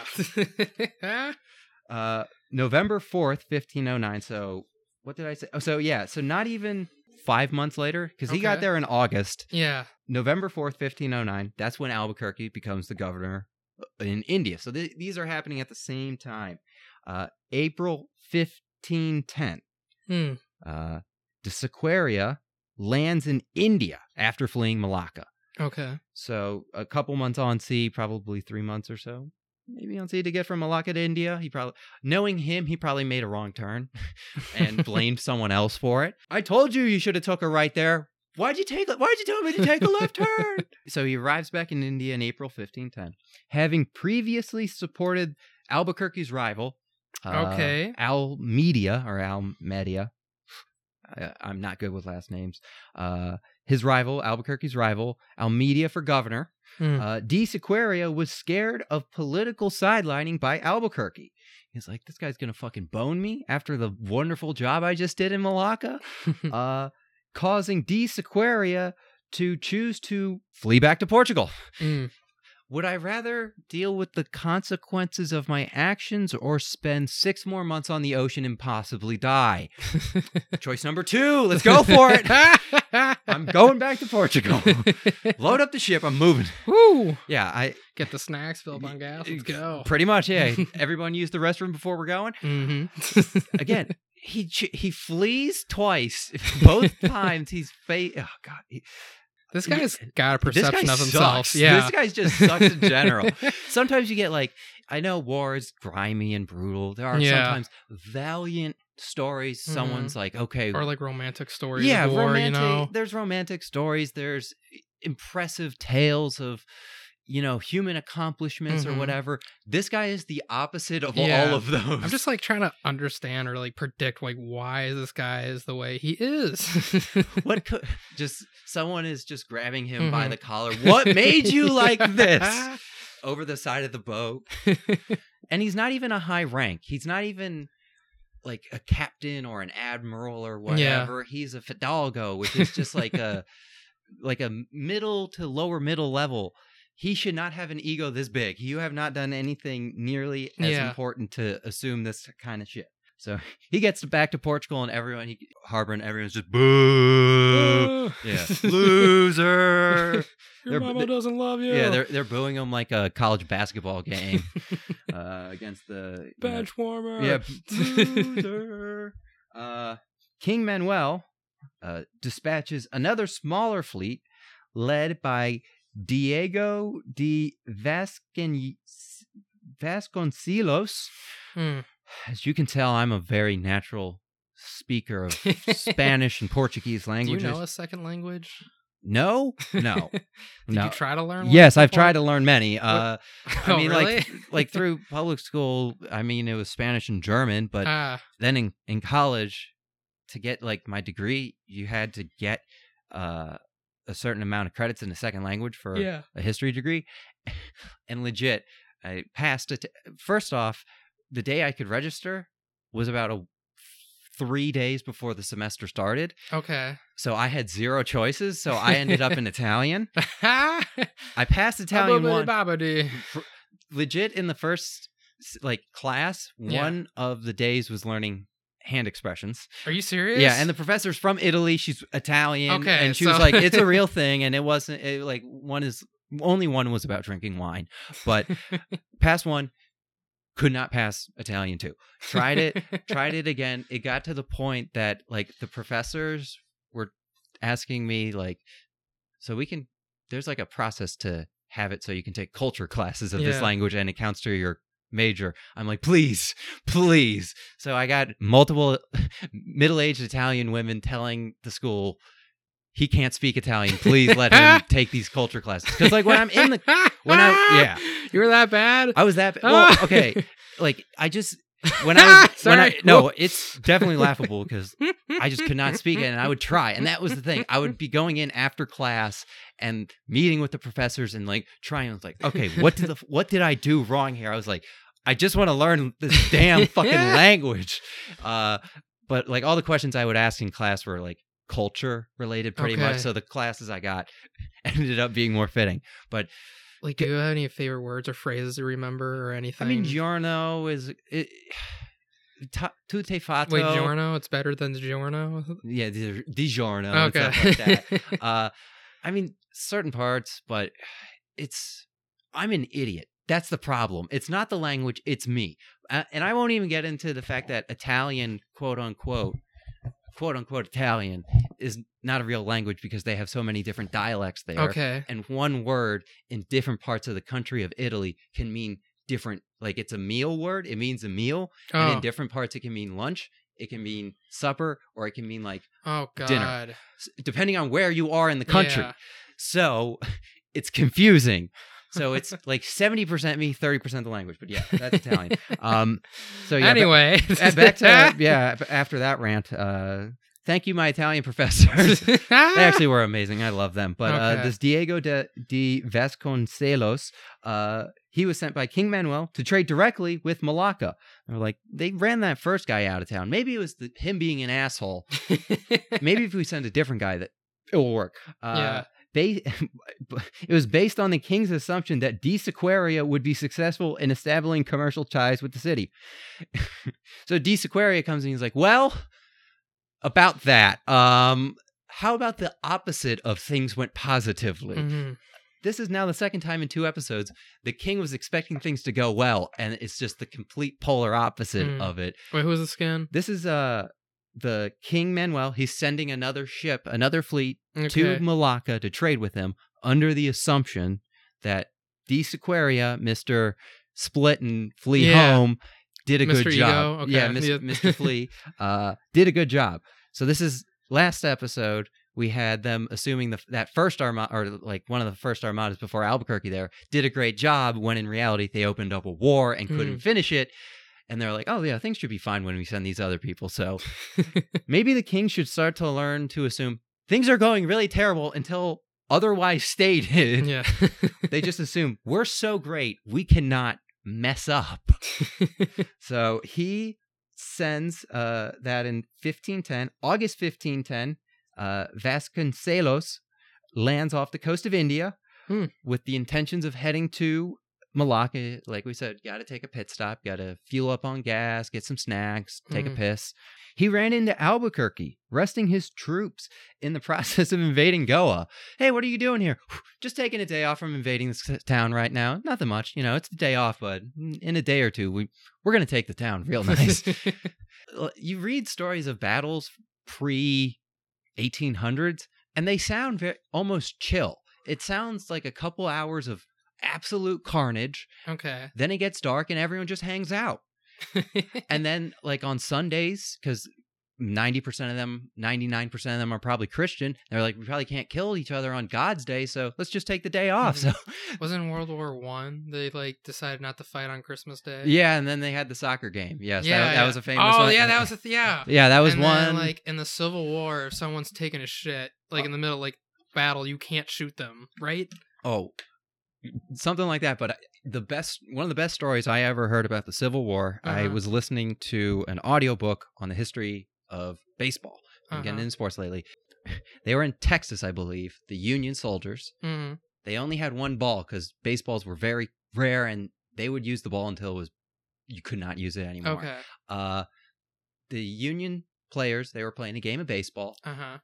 uh, November fourth, fifteen oh nine. So, what did I say? Oh, so yeah. So not even... Five months later, because okay. he got there in August. Yeah. November fourth, fifteen oh nine. That's when Albuquerque becomes the governor in India. So th- these are happening at the same time. Uh, April fifteen ten. Hmm. Uh, de Sequeira lands in India after fleeing Malacca. Okay. So a couple months on sea, probably three months or so. Maybe on sea to get from Malacca to India. He probably, knowing him, he probably made a wrong turn and blamed someone else for it. I told you you should have took a right there. Why'd you take? Why'd you tell me to take a left turn? So he arrives back in India in April fifteen ten, having previously supported Albuquerque's rival, uh, okay, Almeida or Almeida. I, I'm not good with last names. Uh, his rival, Albuquerque's rival, Almeida for governor. Mm. Uh, de Sequeira was scared of political sidelining by Albuquerque. He's like, this guy's going to fucking bone me after the wonderful job I just did in Malacca, uh, causing de Sequeira to choose to flee back to Portugal. Mm. Would I rather deal with the consequences of my actions or spend six more months on the ocean and possibly die? Choice number two. Let's go for it. I'm going back to Portugal. Load up the ship. I'm moving. Woo. Yeah. I Get the snacks, fill up on gas. Let's go. Pretty much, yeah. Everyone use the restroom before we're going. Mm-hmm. Again, he he flees twice. Both times he's... Fa- oh, God. He, This guy's got a perception of himself. Sucks. Yeah. This guy just sucks in general. Sometimes you get like, I know war is grimy and brutal. There are yeah. sometimes valiant stories. Mm-hmm. Someone's like, okay. Or like romantic stories. Yeah, of war, romantic, you know? There's romantic stories. There's impressive tales of, you know, human accomplishments mm-hmm. or whatever. This guy is the opposite of yeah. all of those. I'm just like trying to understand or like predict like why this guy is the way he is. What could just someone is just grabbing him mm-hmm. by the collar. What made you like this? Over the side of the boat. And he's not even a high rank. He's not even like a captain or an admiral or whatever. Yeah. He's a fidalgo, which is just like a like a middle to lower middle level. He should not have an ego this big. You have not done anything nearly as yeah. important to assume this kind of shit. So he gets back to Portugal and everyone, he harboring everyone's just, boo, yeah, loser. Your they're, mama they, doesn't love you. Yeah, they're they're booing him like a college basketball game uh, against the bench warmer. Yeah, loser. Uh, King Manuel uh, dispatches another smaller fleet led by Diego de Vascon- Vasconcelos. Hmm. As you can tell, I'm a very natural speaker of Spanish and Portuguese languages. Do you know a second language? No, no. Did no. you try to learn one? Yes, I've tried to learn many. Uh, oh, I mean, really? like, like through public school, I mean, it was Spanish and German, but ah. then in, in college, to get like my degree, you had to get... Uh, a certain amount of credits in a second language for yeah. a history degree. And legit, I passed it. First off, the day I could register was about a, three days before the semester started. Okay. So I had zero choices. So I ended up in Italian. I passed Italian one. Legit, in the first like class, yeah. one of the days was learning hand expressions. Are you serious? Yeah, and the professor's from Italy. She's Italian. Okay, and she so... was like, "It's a real thing," and it wasn't it, like one is only one was about drinking wine, but past one could not pass Italian two. Tried it, tried it again. It got to the point that like the professors were asking me like, "So we can." There's like a process to have it so you can take culture classes of yeah. this language and it counts to your major. I'm like, please, please. So I got multiple middle-aged Italian women telling the school, he can't speak Italian. Please let him take these culture classes. Because like when I'm in the, when I, yeah. You were that bad? I was that bad. Well, okay. Like I just, when I was, when I, no, it's definitely laughable because I just could not speak it and I would try. And that was the thing. I would be going in after class and meeting with the professors and like trying. I was like, okay, what did the, what did I do wrong here? I was like, I just want to learn this damn fucking yeah. language. Uh, but like all the questions I would ask in class were like culture related pretty okay. much. So the classes I got ended up being more fitting. But like, do you have any favorite words or phrases you remember or anything? I mean, giorno is... It, ta, tutte fatto. Wait, giorno? It's better than giorno? Yeah, di, di giorno. Okay. And stuff like that. uh, I mean, certain parts, but it's... I'm an idiot. That's the problem. It's not the language. It's me. Uh, and I won't even get into the fact that Italian, quote-unquote, quote-unquote Italian is not a real language because they have so many different dialects there. Okay. And one word in different parts of the country of Italy can mean different, like it's a meal word, it means a meal. Oh. And in different parts, it can mean lunch, it can mean supper, or it can mean like oh, God. dinner, depending on where you are in the country. Yeah. So it's confusing. So it's like seventy percent me, thirty percent the language. But yeah, that's Italian. Um, so yeah, anyway. Back, back to, yeah, after that rant, uh, thank you, my Italian professors. They actually were amazing. I love them. But okay. uh, this Diego de, de Vasconcelos, uh, he was sent by King Manuel to trade directly with Malacca. They're like, they ran that first guy out of town. Maybe it was the, him being an asshole. Maybe if we send a different guy, that it will work. Uh, yeah. It was based on the king's assumption that De Sequeira would be successful in establishing commercial ties with the city. So De Sequeira comes in and he's like, well, about that, um, how about the opposite of things went positively? Mm-hmm. This is now the second time in two episodes the king was expecting things to go well, and it's just the complete polar opposite mm. of it. Wait, who is this again? This is... Uh, The King Manuel, he's sending another ship, another fleet okay. to Malacca to trade with him under the assumption that De Sequeira, Mister Split and Flee yeah. Home, did a Mister good Ego. job. Okay. Yeah, mis- yeah. Mister Flee uh, did a good job. So this is last episode. We had them assuming the, that first armada, or like one of the first armadas before Albuquerque there, did a great job when in reality they opened up a war and couldn't mm. finish it. And they're like, oh, yeah, things should be fine when we send these other people. So maybe the king should start to learn to assume things are going really terrible until otherwise stated. Yeah. They just assume we're so great, we cannot mess up. So he sends uh, that in fifteen ten, August fifteen ten, uh, Vasconcelos lands off the coast of India hmm. with the intentions of heading to Malacca. Like we said, got to take a pit stop, got to fuel up on gas, get some snacks, take mm. a piss. He ran into Albuquerque, resting his troops in the process of invading Goa. Hey, what are you doing here? Just taking a day off from invading this town right now. Nothing much. You know, it's the day off, but in a day or two, we, we're going to take the town real nice. You read stories of battles pre eighteen hundreds, and they sound very, almost chill. It sounds like a couple hours of absolute carnage. Okay. Then it gets dark and everyone just hangs out. And then like on Sundays, because ninety percent of them, ninety-nine percent of them are probably Christian. They're like, we probably can't kill each other on God's day, so let's just take the day off. Mm-hmm. So wasn't World War One they like decided not to fight on Christmas Day? Yeah, and then they had the soccer game. Yes, yeah, that, yeah. that was a famous oh, one. Oh yeah, that was a th- yeah. Yeah, that was and one. Then, like in the Civil War, if someone's taking a shit, like oh. in the middle like battle, you can't shoot them, right? Oh. Something like that, but the best one of the best stories I ever heard about the Civil War, uh-huh. I was listening to an audiobook on the history of baseball. I'm uh-huh. getting into sports lately. They were in Texas, I believe, the Union soldiers. Mm-hmm. They only had one ball because baseballs were very rare, and they would use the ball until it was you could not use it anymore. Okay. Uh, the Union players, they were playing a game of baseball. Uh-huh.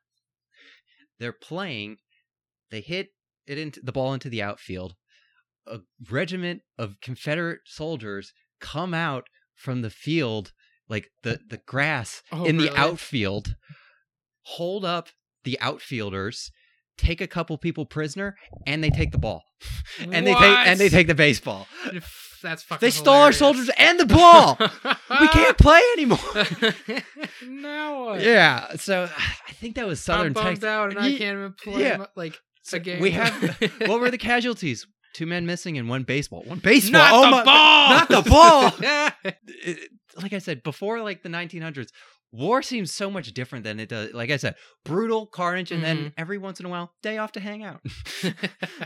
They're playing. They hit it into the ball into the outfield. A regiment of Confederate soldiers come out from the field, like the, the grass oh, in really? the outfield, hold up the outfielders, take a couple people prisoner, and they take the ball. and what? they take and they take the baseball. That's fucking They stole hilarious. Our soldiers and the ball. We can't play anymore. No. Yeah. So I think that was Southern Texas. I'm bummed out and I can't even play yeah. like a game. We have what were the casualties? Two men missing and one baseball. One baseball. Not oh the my, ball. Not the ball. Yeah. It, like I said, before like the nineteen hundreds, war seems so much different than it does. Like I said, brutal carnage, and mm-hmm. then every once in a while, day off to hang out.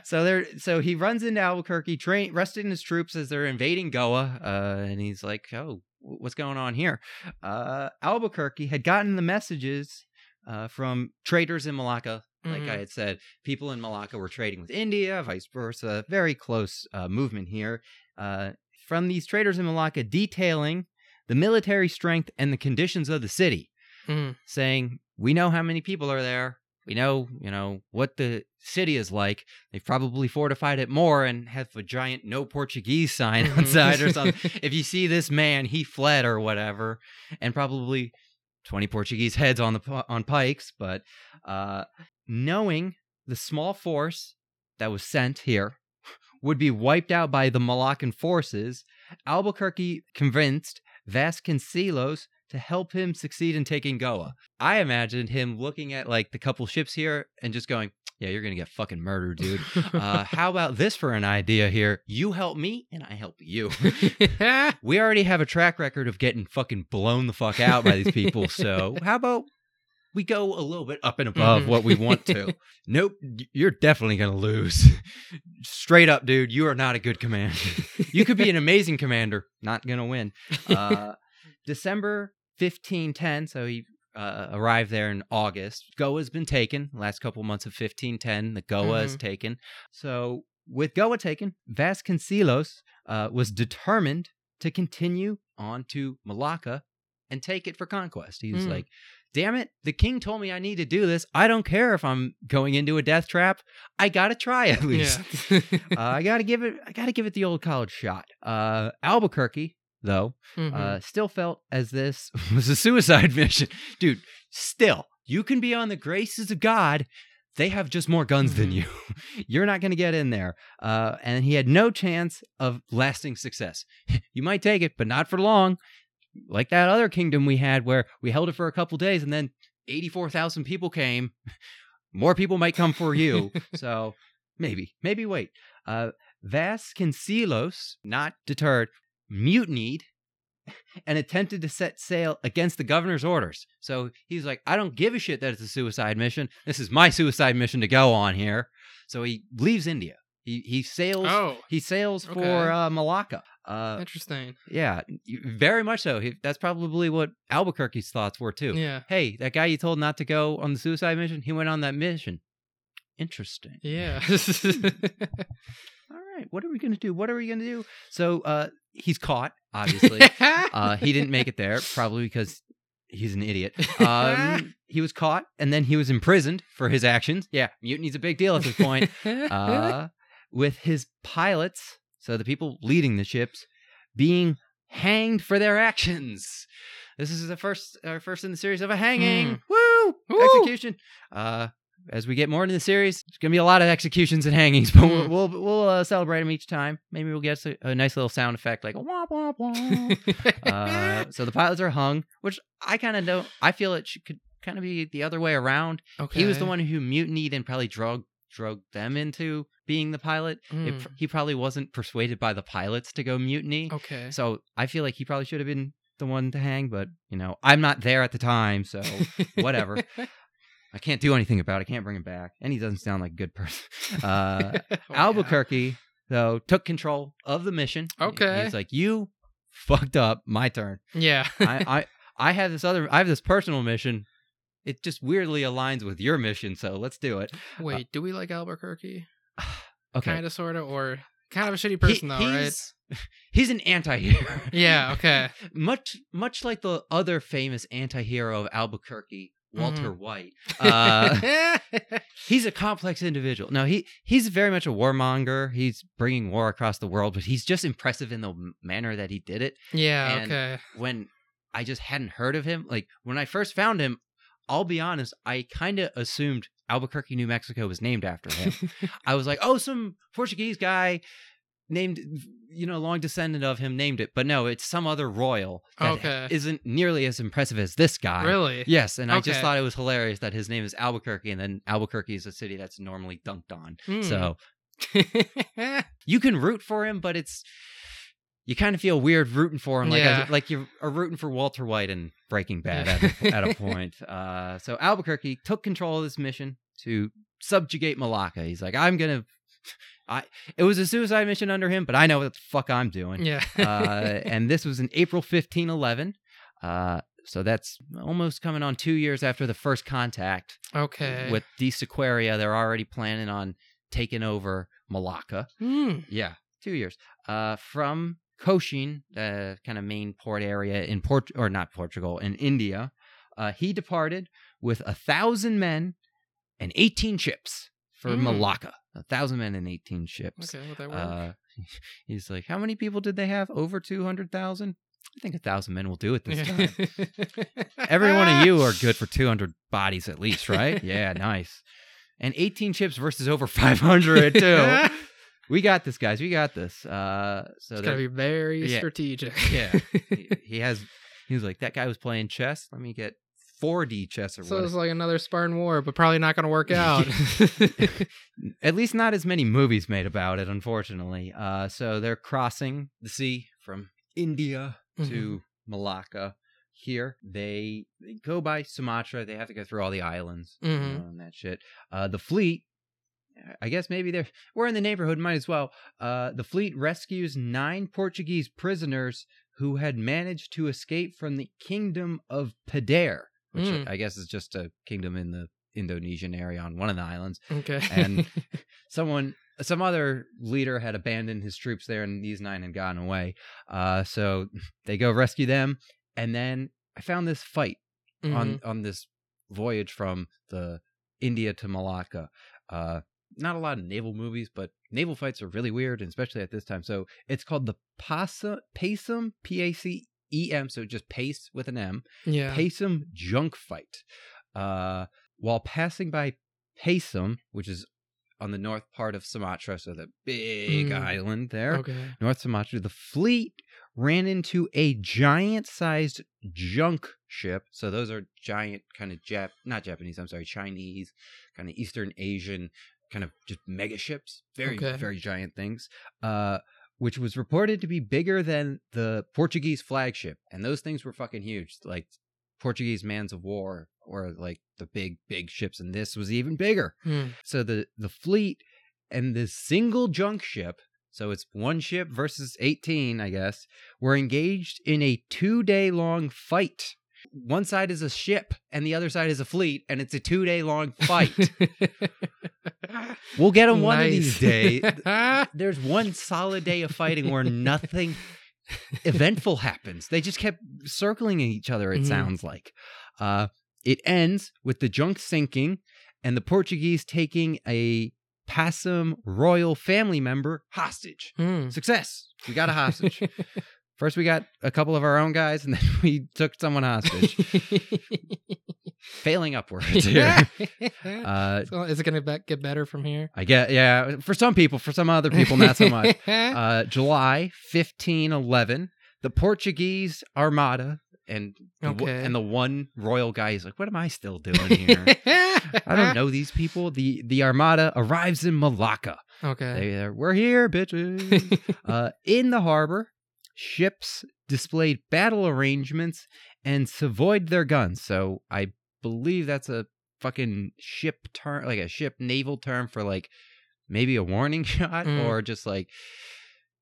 so there, so he runs into Albuquerque, train, resting his troops as they're invading Goa, uh, and he's like, "Oh, what's going on here?" Uh, Albuquerque had gotten the messages uh, from traders in Malacca. Like mm-hmm. I had said, people in Malacca were trading with India, vice versa. Very close uh, movement here. Uh, from these traders in Malacca detailing the military strength and the conditions of the city, mm. saying, we know how many people are there. We know, you know, what the city is like. They've probably fortified it more and have a giant no Portuguese sign mm-hmm. outside or something. If you see this man, he fled or whatever. And probably twenty Portuguese heads on the on pikes. But uh, knowing the small force that was sent here would be wiped out by the Malaccan forces, Albuquerque convinced Vasconcelos to help him succeed in taking Goa. I imagined him looking at like the couple ships here and just going, yeah, you're going to get fucking murdered, dude. Uh, how about this for an idea here? You help me and I help you. We already have a track record of getting fucking blown the fuck out by these people. So how about we go a little bit up and above mm-hmm. what we want to. Nope, you're definitely going to lose. Straight up, dude, you are not a good commander. You could be an amazing commander, not going to win. Uh, December fifteen ten, so he uh, arrived there in August. Goa's been taken. Last couple months of fifteen ten, the Goa mm-hmm. is taken. So with Goa taken, Vasconcelos uh, was determined to continue on to Malacca and take it for conquest. He was mm. like, damn it, the king told me I need to do this. I don't care if I'm going into a death trap. I got to try at least. Yeah. uh, I got to give it I got to give it the old college shot. Uh, Albuquerque, though, mm-hmm. uh, still felt as this was a suicide mission. Dude, still, you can be on the graces of God. They have just more guns mm-hmm. than you. You're not going to get in there. Uh, and he had no chance of lasting success. You might take it, but not for long. Like that other kingdom we had where we held it for a couple days and then eighty-four thousand people came. More people might come for you. So maybe, maybe wait. Uh, Vasconcelos, not deterred, mutinied and attempted to set sail against the governor's orders. So he's like, I don't give a shit that it's a suicide mission. This is my suicide mission to go on here. So he leaves India. He he sails oh, he sails okay. for uh, Malacca. Uh, Interesting. Yeah, very much so. He, that's probably what Albuquerque's thoughts were too. Yeah. Hey, that guy you told not to go on the suicide mission, he went on that mission. Interesting. Yeah. All right. What are we gonna do? What are we gonna do? So uh, he's caught. Obviously, uh, he didn't make it there, probably because he's an idiot. Um, he was caught, and then he was imprisoned for his actions. Yeah, mutiny's a big deal at this point. Uh, with his pilots, so the people leading the ships, being hanged for their actions. This is the first uh, first in the series of a hanging. Mm. Woo! Woo! Execution. Uh, as we get more into the series, there's going to be a lot of executions and hangings, but we'll we'll, we'll uh, celebrate them each time. Maybe we'll get a, a nice little sound effect like a wah, wah, wah. uh, so the pilots are hung, which I kind of don't. I feel it should, could kind of be the other way around. Okay. He was the one who mutinied and probably drug drug them into being the pilot. Mm. It, he probably wasn't persuaded by the pilots to go mutiny. Okay. So I feel like he probably should have been the one to hang, but, you know, I'm not there at the time, so whatever. I can't do anything about it. I can't bring him back. And he doesn't sound like a good person. Uh, oh, Albuquerque, yeah. though, took control of the mission. Okay. He's like, you fucked up. My turn. Yeah. I, I, I have this other, I have this personal mission. It just weirdly aligns with your mission, so let's do it. Wait, uh, do we like Albuquerque? Okay. Kind of, sort of, or Kind of a shitty person, he, though, he's, right? He's an anti-hero. Yeah, okay. much much like the other famous anti-hero of Albuquerque, Walter mm. White. Uh, he's a complex individual. No, he, he's very much a warmonger. He's bringing war across the world, but he's just impressive in the manner that he did it. Yeah, and okay. when I just hadn't heard of him, like, when I first found him, I'll be honest, I kind of assumed Albuquerque, New Mexico was named after him. I was like, oh, some Portuguese guy named, you know, long descendant of him named it. But no, it's some other royal that okay. isn't nearly as impressive as this guy. Really? Yes, and okay. I just thought it was hilarious that his name is Albuquerque, and then Albuquerque is a city that's normally dunked on. Mm. So you can root for him, but it's... You kind of feel weird rooting for him, like yeah. a, like you are rooting for Walter White in Breaking Bad at a, at a point. Uh, so Albuquerque took control of this mission to subjugate Malacca. He's like, I'm gonna. I it was a suicide mission under him, but I know what the fuck I'm doing. Yeah. uh, and this was in April fifteen eleven. Uh, so that's almost coming on two years after the first contact. Okay. With the Sequeira, they're already planning on taking over Malacca. Mm. Yeah, two years. Uh, from. Cochin, the kind of main port area in Port or not Portugal in India, uh, he departed with a thousand men and eighteen ships for mm. Malacca. A thousand men and eighteen ships. Okay, well, that worked. Uh, he's like, how many people did they have? Over two hundred thousand. I think a thousand men will do it this yeah. time. Every one of you are good for two hundred bodies at least, right? Yeah, nice. And eighteen ships versus over five hundred too. We got this, guys. We got this. Uh, so it's got to be very yeah, strategic. Yeah. he, he has, he's like, that guy was playing chess. Let me get four D chess or so whatever. So it's like another Spartan War, but probably not going to work out. At least not as many movies made about it, unfortunately. Uh, so they're crossing the sea from India mm-hmm. to Malacca. Here, they, they go by Sumatra. They have to go through all the islands mm-hmm. you know, and that shit. Uh, the fleet. I guess maybe they're, we're in the neighborhood, might as well. Uh, the fleet rescues nine Portuguese prisoners who had managed to escape from the kingdom of Padere, which mm. I guess is just a kingdom in the Indonesian area on one of the islands. Okay. And someone, some other leader had abandoned his troops there, and these nine had gotten away. Uh, so they go rescue them. And then I found this fight mm-hmm. on, on this voyage from the India to Malacca. Uh, Not a lot of naval movies, but naval fights are really weird, and especially at this time. So it's called the Paysom, P A C E M, so just Pace with an M, yeah. Paysom Junk Fight. Uh, while passing by Paysom, which is on the north part of Sumatra, so the big mm. island there, okay. North Sumatra, the fleet ran into a giant-sized junk ship. So those are giant kind of, Jap- not Japanese, I'm sorry, Chinese, kind of Eastern Asian kind of just mega ships, very, okay. very giant things, uh, which was reported to be bigger than the Portuguese flagship. And those things were fucking huge, like Portuguese mans of war or like the big, big ships. And this was even bigger. Hmm. So the, the fleet and this single junk ship, so it's one ship versus eighteen, I guess, were engaged in a two-day long fight. One side is a ship and the other side is a fleet, and it's a two-day long fight. We'll get them one nice. Of these days. There's one solid day of fighting where nothing eventful happens. They just kept circling each other, it mm-hmm. sounds like. Uh, it ends with the junk sinking and the Portuguese taking a Paysom royal family member hostage. Mm. Success. We got a hostage. First, we got a couple of our own guys, and then we took someone hostage. Failing upwards here. Uh, so is it going to be- get better from here? I guess, yeah. For some people, for some other people, not so much. Uh, July fifteen eleven, the Portuguese Armada, and the, okay. w- and the one royal guy is like, what am I still doing here? I don't know these people. The the Armada arrives in Malacca. Okay. They, we're here, bitches. uh, in the harbor. Ships displayed battle arrangements and savoyed their guns. So I believe that's a fucking ship term, like a ship naval term for like maybe a warning shot mm. or just like,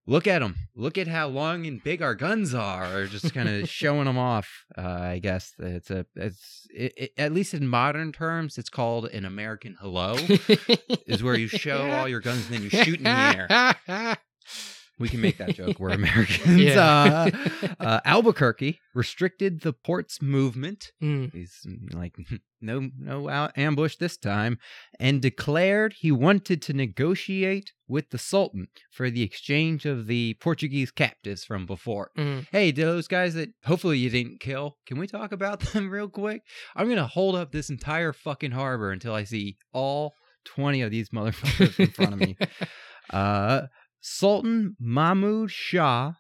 look at them. Look at how long and big our guns are, or just kind of showing them off. Uh, I guess it's a, it's it, it, at least in modern terms, it's called an American hello is where you show all your guns and then you shoot in the air. We can make that joke. We're Americans. Yeah. Uh, uh, Albuquerque restricted the port's movement. Mm. He's like, no, no out ambush this time, and declared he wanted to negotiate with the Sultan for the exchange of the Portuguese captives from before. Mm. Hey, those guys that hopefully you didn't kill, can we talk about them real quick? I'm going to hold up this entire fucking harbor until I see all twenty of these motherfuckers in front of me. Uh... Sultan Mahmud Shah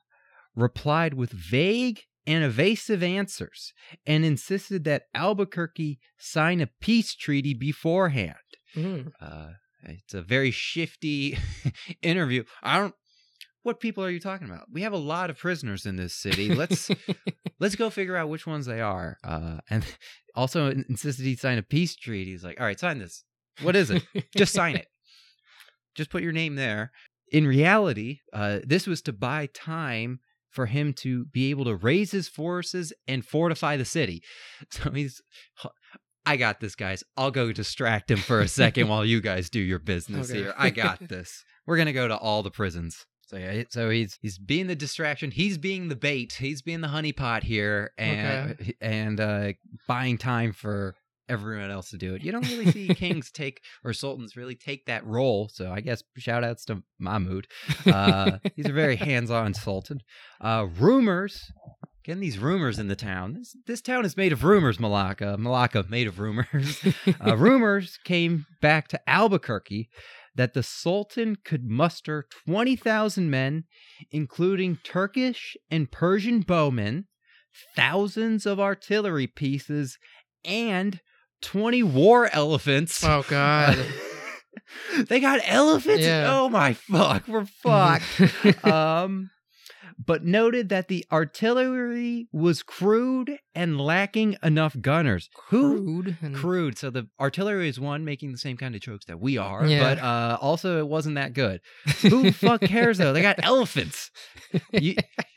replied with vague and evasive answers and insisted that Albuquerque sign a peace treaty beforehand. Mm. Uh, it's a very shifty interview. I don't. What people are you talking about? We have a lot of prisoners in this city. Let's let's go figure out which ones they are. Uh, and also insisted he sign a peace treaty. He's like, all right, sign this. What is it? Just sign it. Just put your name there. In reality, uh, this was to buy time for him to be able to raise his forces and fortify the city. So he's, I got this, guys. I'll go distract him for a second while you guys do your business okay. here. I got this. We're going to go to all the prisons. So yeah, so he's he's being the distraction. He's being the bait. He's being the honeypot here and, okay. and uh, buying time for everyone else to do it. You don't really see kings take or sultans really take that role. So I guess shout outs to Mahmud. Uh, he's a very hands-on sultan. Uh, rumors. Again, these rumors in the town. This, this town is made of rumors, Malacca. Malacca made of rumors. Uh, rumors came back to Albuquerque that the sultan could muster twenty thousand men, including Turkish and Persian bowmen, thousands of artillery pieces, and twenty war elephants. Oh, God. Uh, they got elephants? Yeah. Oh, my fuck. We're fucked. um, but noted that the artillery was crude and lacking enough gunners. Crude? Who? And... Crude. So the artillery is, one, making the same kind of jokes that we are, yeah. but uh, also it wasn't that good. Who fuck cares, though? They got elephants. You...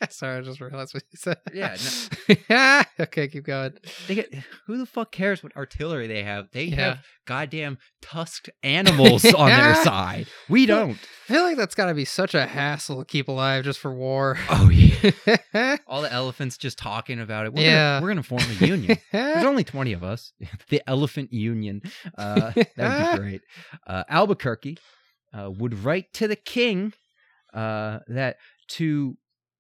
Sorry, I just realized what you said. Yeah. No... okay, keep going. They get... Who the fuck cares what artillery they have? They yeah. have goddamn tusked animals on their side. We don't. I feel like that's got to be such a hassle to keep alive just for war. Oh, yeah. All the elephants just talking about it. We're yeah. going to form a union. There's only twenty of us. The Elephant Union. Uh, that would be great. Uh, Albuquerque uh, would write to the king uh, that, to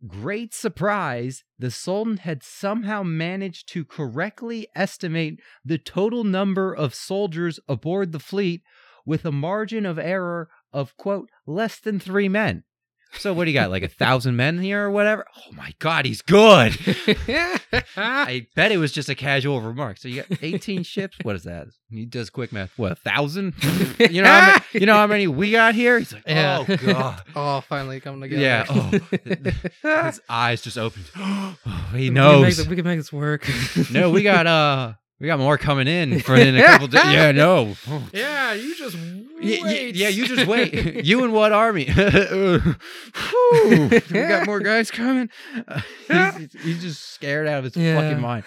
great surprise, the Sultan had somehow managed to correctly estimate the total number of soldiers aboard the fleet with a margin of error of, quote, less than three men. So what do you got, like a thousand men here or whatever? Oh, my God, he's good. I bet it was just a casual remark. So you got eighteen ships. What is that? He does quick math. What, a thousand? you, know how many, you know how many we got here? He's like, yeah. oh, God. Oh, finally coming together. Yeah. Oh. His eyes just opened. Oh, he knows. We can make this, we can make this work. no, we got... uh. We got more coming in for in a couple days. Yeah, no. Oh. Yeah, you just wait. Yeah, yeah, you just wait. You and what army? we got more guys coming. Uh, he's, he's just scared out of his yeah. fucking mind.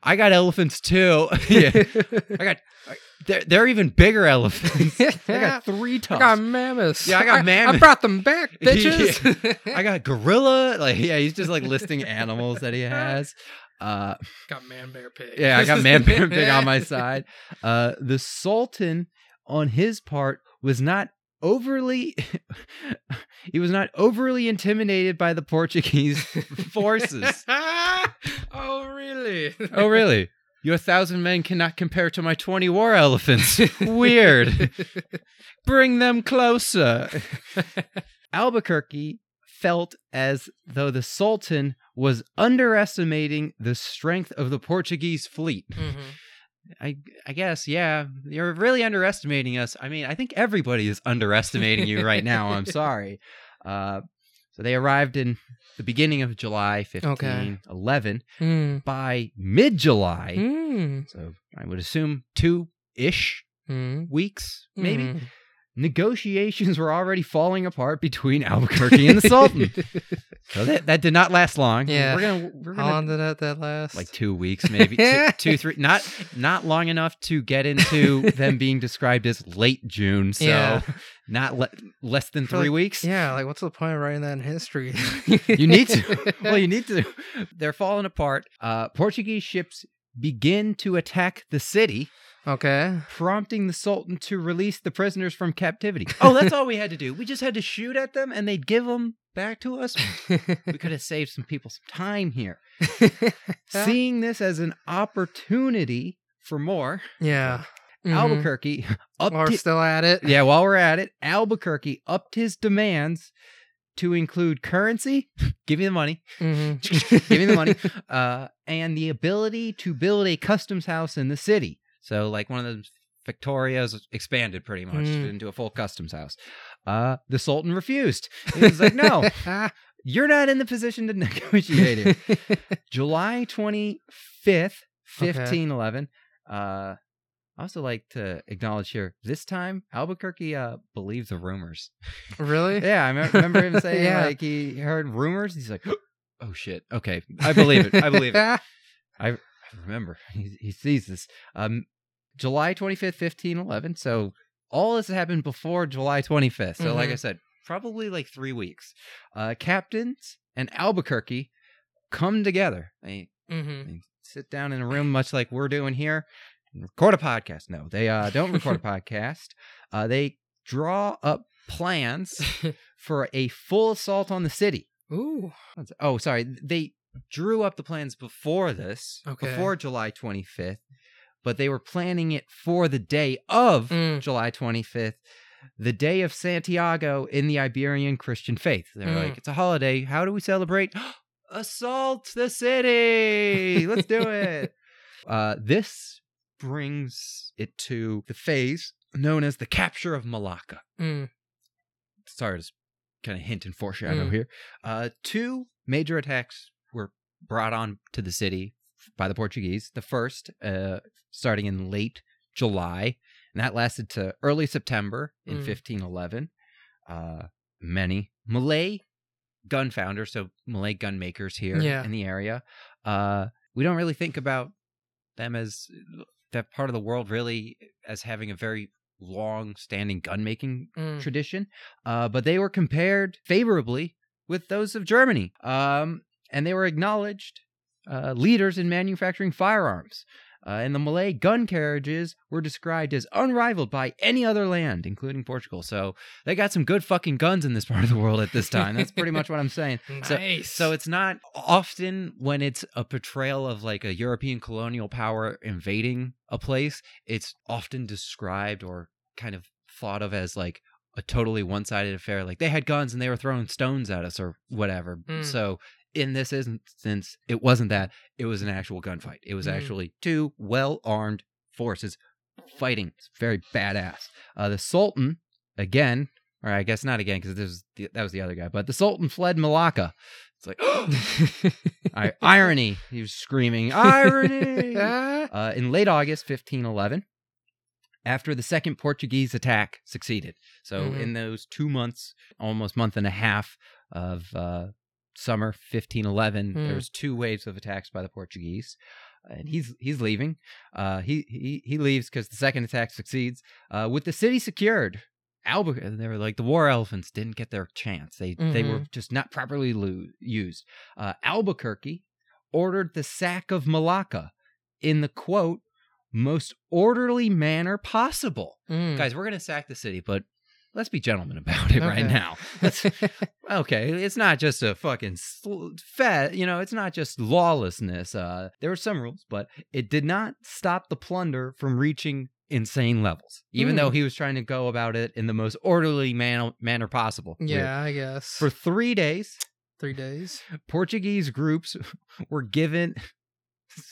I got elephants too. yeah, I got. I, they're, they're even bigger elephants. I got three tusks. I got mammoths. Yeah, I got I, mammoths. I brought them back, bitches. yeah. I got gorilla. Like, yeah, he's just like listing animals that he has. Uh, got man bear pig. Yeah, I got man bear pig on my side. Uh, the Sultan, on his part, was not overly. he was not overly intimidated by the Portuguese forces. oh really? oh really? Your thousand men cannot compare to my twenty war elephants. Weird. Bring them closer. Albuquerque felt as though the Sultan was underestimating the strength of the Portuguese fleet. Mm-hmm. I I guess, yeah, you're really underestimating us. I mean, I think everybody is underestimating you right now. I'm sorry. Uh, so they arrived in the beginning of July, fifteen eleven. Okay. Mm. By mid-July, mm. so I would assume two-ish mm. weeks, maybe. Mm. Negotiations were already falling apart between Albuquerque and the Sultan. So that, that did not last long. Yeah. We're gonna, we're gonna, How long did that, that last? Like two weeks, maybe. two, two, three. Not not long enough to get into them being described as late June. So yeah. not le- less than three like, weeks. Yeah. Like, what's the point of writing that in history? You need to. Well, you need to. They're falling apart. Uh, Portuguese ships begin to attack the city. Okay. Prompting the Sultan to release the prisoners from captivity. Oh, that's all we had to do. We just had to shoot at them and they'd give them back to us. We could have saved some people some time here. Seeing this as an opportunity for more. Yeah. Mm-hmm. Albuquerque. Upped while we're it, still at it. Yeah, while we're at it, Albuquerque upped his demands to include currency, give me the money, mm-hmm. give me the money, uh, and the ability to build a customs house in the city. So, like, one of those Victorias expanded pretty much mm. into a full customs house. Uh, the Sultan refused. He was like, no, you're not in the position to negotiate here. July twenty-fifth, fifteen eleven. Okay. Uh, I also like to acknowledge here, this time, Albuquerque uh, believed the rumors. Really? Yeah, I me- remember him saying, yeah. like, he heard rumors. He's like, oh, shit. Okay, I believe it. I believe it. I remember. He, he sees this. Um, July twenty-fifth, fifteen eleven. So all this happened before July twenty-fifth. So mm-hmm. like I said, probably like three weeks. Uh, captains and Albuquerque come together. They, mm-hmm. they sit down in a room much like we're doing here. And record a podcast. No, they uh, don't record a podcast. Uh, they draw up plans for a full assault on the city. Ooh. Oh, sorry. They drew up the plans before this, okay. before July twenty-fifth. But they were planning it for the day of mm. July twenty-fifth, the day of Santiago in the Iberian Christian faith. They're mm. like, it's a holiday. How do we celebrate? Assault the city. Let's do it. uh, this brings it to the phase known as the capture of Malacca. Mm. Sorry to kind of hint and foreshadow mm. here. Uh, two major attacks were brought on to the city by the Portuguese. The first, uh, starting in late July, and that lasted to early September in mm. fifteen eleven. Uh, many Malay gun founders, so Malay gun makers here yeah. in the area. Uh, we don't really think about them as that part of the world really as having a very long-standing gun-making mm. tradition, uh, but they were compared favorably with those of Germany, um, and they were acknowledged Uh, leaders in manufacturing firearms, uh, and the Malay gun carriages were described as unrivaled by any other land, including Portugal. So they got some good fucking guns in this part of the world at this time. That's pretty much what I'm saying. Nice. So, so it's not often when it's a portrayal of like a European colonial power invading a place, it's often described or kind of thought of as like a totally one-sided affair. Like they had guns and they were throwing stones at us or whatever. Mm. So in this instance, it wasn't that. It was an actual gunfight. It was mm. actually two well-armed forces fighting. It's very badass. Uh, the Sultan, again, or I guess not again, because that was the other guy, but the Sultan fled Malacca. It's like, oh! I, irony. He was screaming, irony! uh, in late August, fifteen eleven, after the second Portuguese attack succeeded. So mm-hmm. in those two months, almost month and a half of... Uh, summer fifteen eleven, mm. there was two waves of attacks by the Portuguese, and he's he's leaving. Uh, he he he leaves because the second attack succeeds. Uh, with the city secured, Albuquerque, they were like the war elephants didn't get their chance. They mm-hmm. they were just not properly lo- used. Uh, Albuquerque ordered the sack of Malacca in the quote most orderly manner possible. Mm. Guys, we're gonna sack the city, but let's be gentlemen about it okay. right now. Let's, okay, it's not just a fucking sl- fat, you know, it's not just lawlessness. Uh, there were some rules, but it did not stop the plunder from reaching insane levels, even mm. though he was trying to go about it in the most orderly man- manner possible. Yeah, Weird. I guess. For three days. Three days. Portuguese groups were given...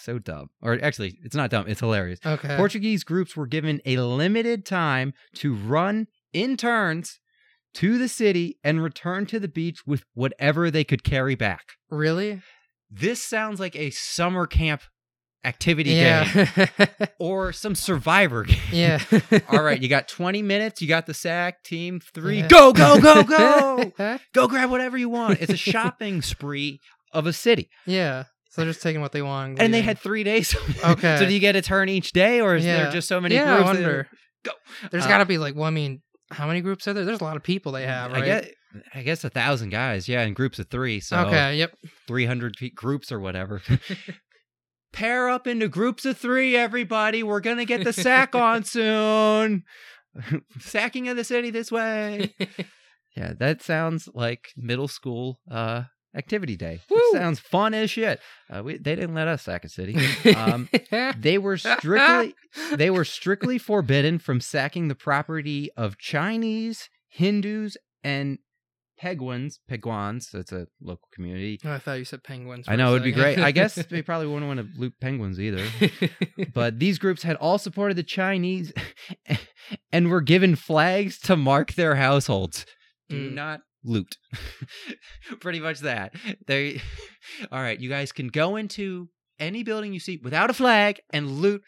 So dumb. Or actually, it's not dumb. It's hilarious. Okay. Portuguese groups were given a limited time to run in turns to the city and return to the beach with whatever they could carry back. Really? This sounds like a summer camp activity yeah. day or some survivor game. Yeah. All right, you got twenty minutes. You got the sack. Team three. Yeah. Go, go, go, go. Go grab whatever you want. It's a shopping spree of a city. Yeah. So they're just taking what they want. And, and they had three days. Okay. So do you get a turn each day, or is yeah. there just so many yeah, groups? I wonder. Go. There's uh, got to be like, well, I mean, how many groups are there? There's a lot of people they have, right? I guess, I guess a thousand guys. Yeah, in groups of three. So okay, yep. three hundred pe- groups or whatever. Pair up into groups of three, everybody. We're going to get the sack on soon. Sacking of the city this way. Yeah, that sounds like middle school uh, activity day. Woo! Which sounds fun as shit. Uh, we, they didn't let us sack a city. Um, they were strictly they were strictly forbidden from sacking the property of Chinese, Hindus, and Peguans, Peguans, that's a local community. Oh, I thought you said penguins. I know, it would be great. I guess they probably wouldn't want to loot penguins either. But these groups had all supported the Chinese and were given flags to mark their households. Do mm. not loot. Pretty much that. They, all right, you guys can go into any building you see without a flag and loot,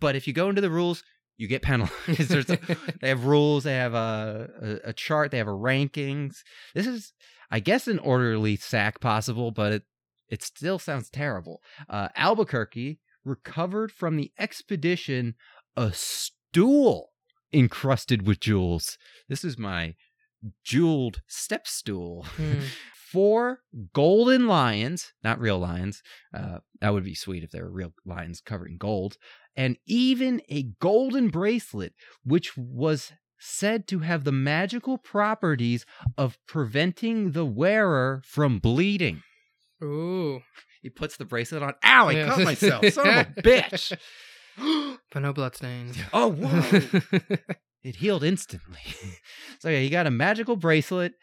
but if you go into the rules, you get penalized. a, they have rules. They have a, a, a chart. They have a rankings. This is, I guess, an orderly sack possible, but it, it still sounds terrible. Uh, Albuquerque recovered from the expedition a stool encrusted with jewels. This is my jeweled step stool. Hmm. Four golden lions, not real lions. Uh, that would be sweet if they were real lions covered in gold. And even a golden bracelet, which was said to have the magical properties of preventing the wearer from bleeding. Ooh. He puts the bracelet on. Ow, I yeah. cut myself. Son of a bitch. But no bloodstains. Oh, whoa. It healed instantly. So yeah, he got a magical bracelet,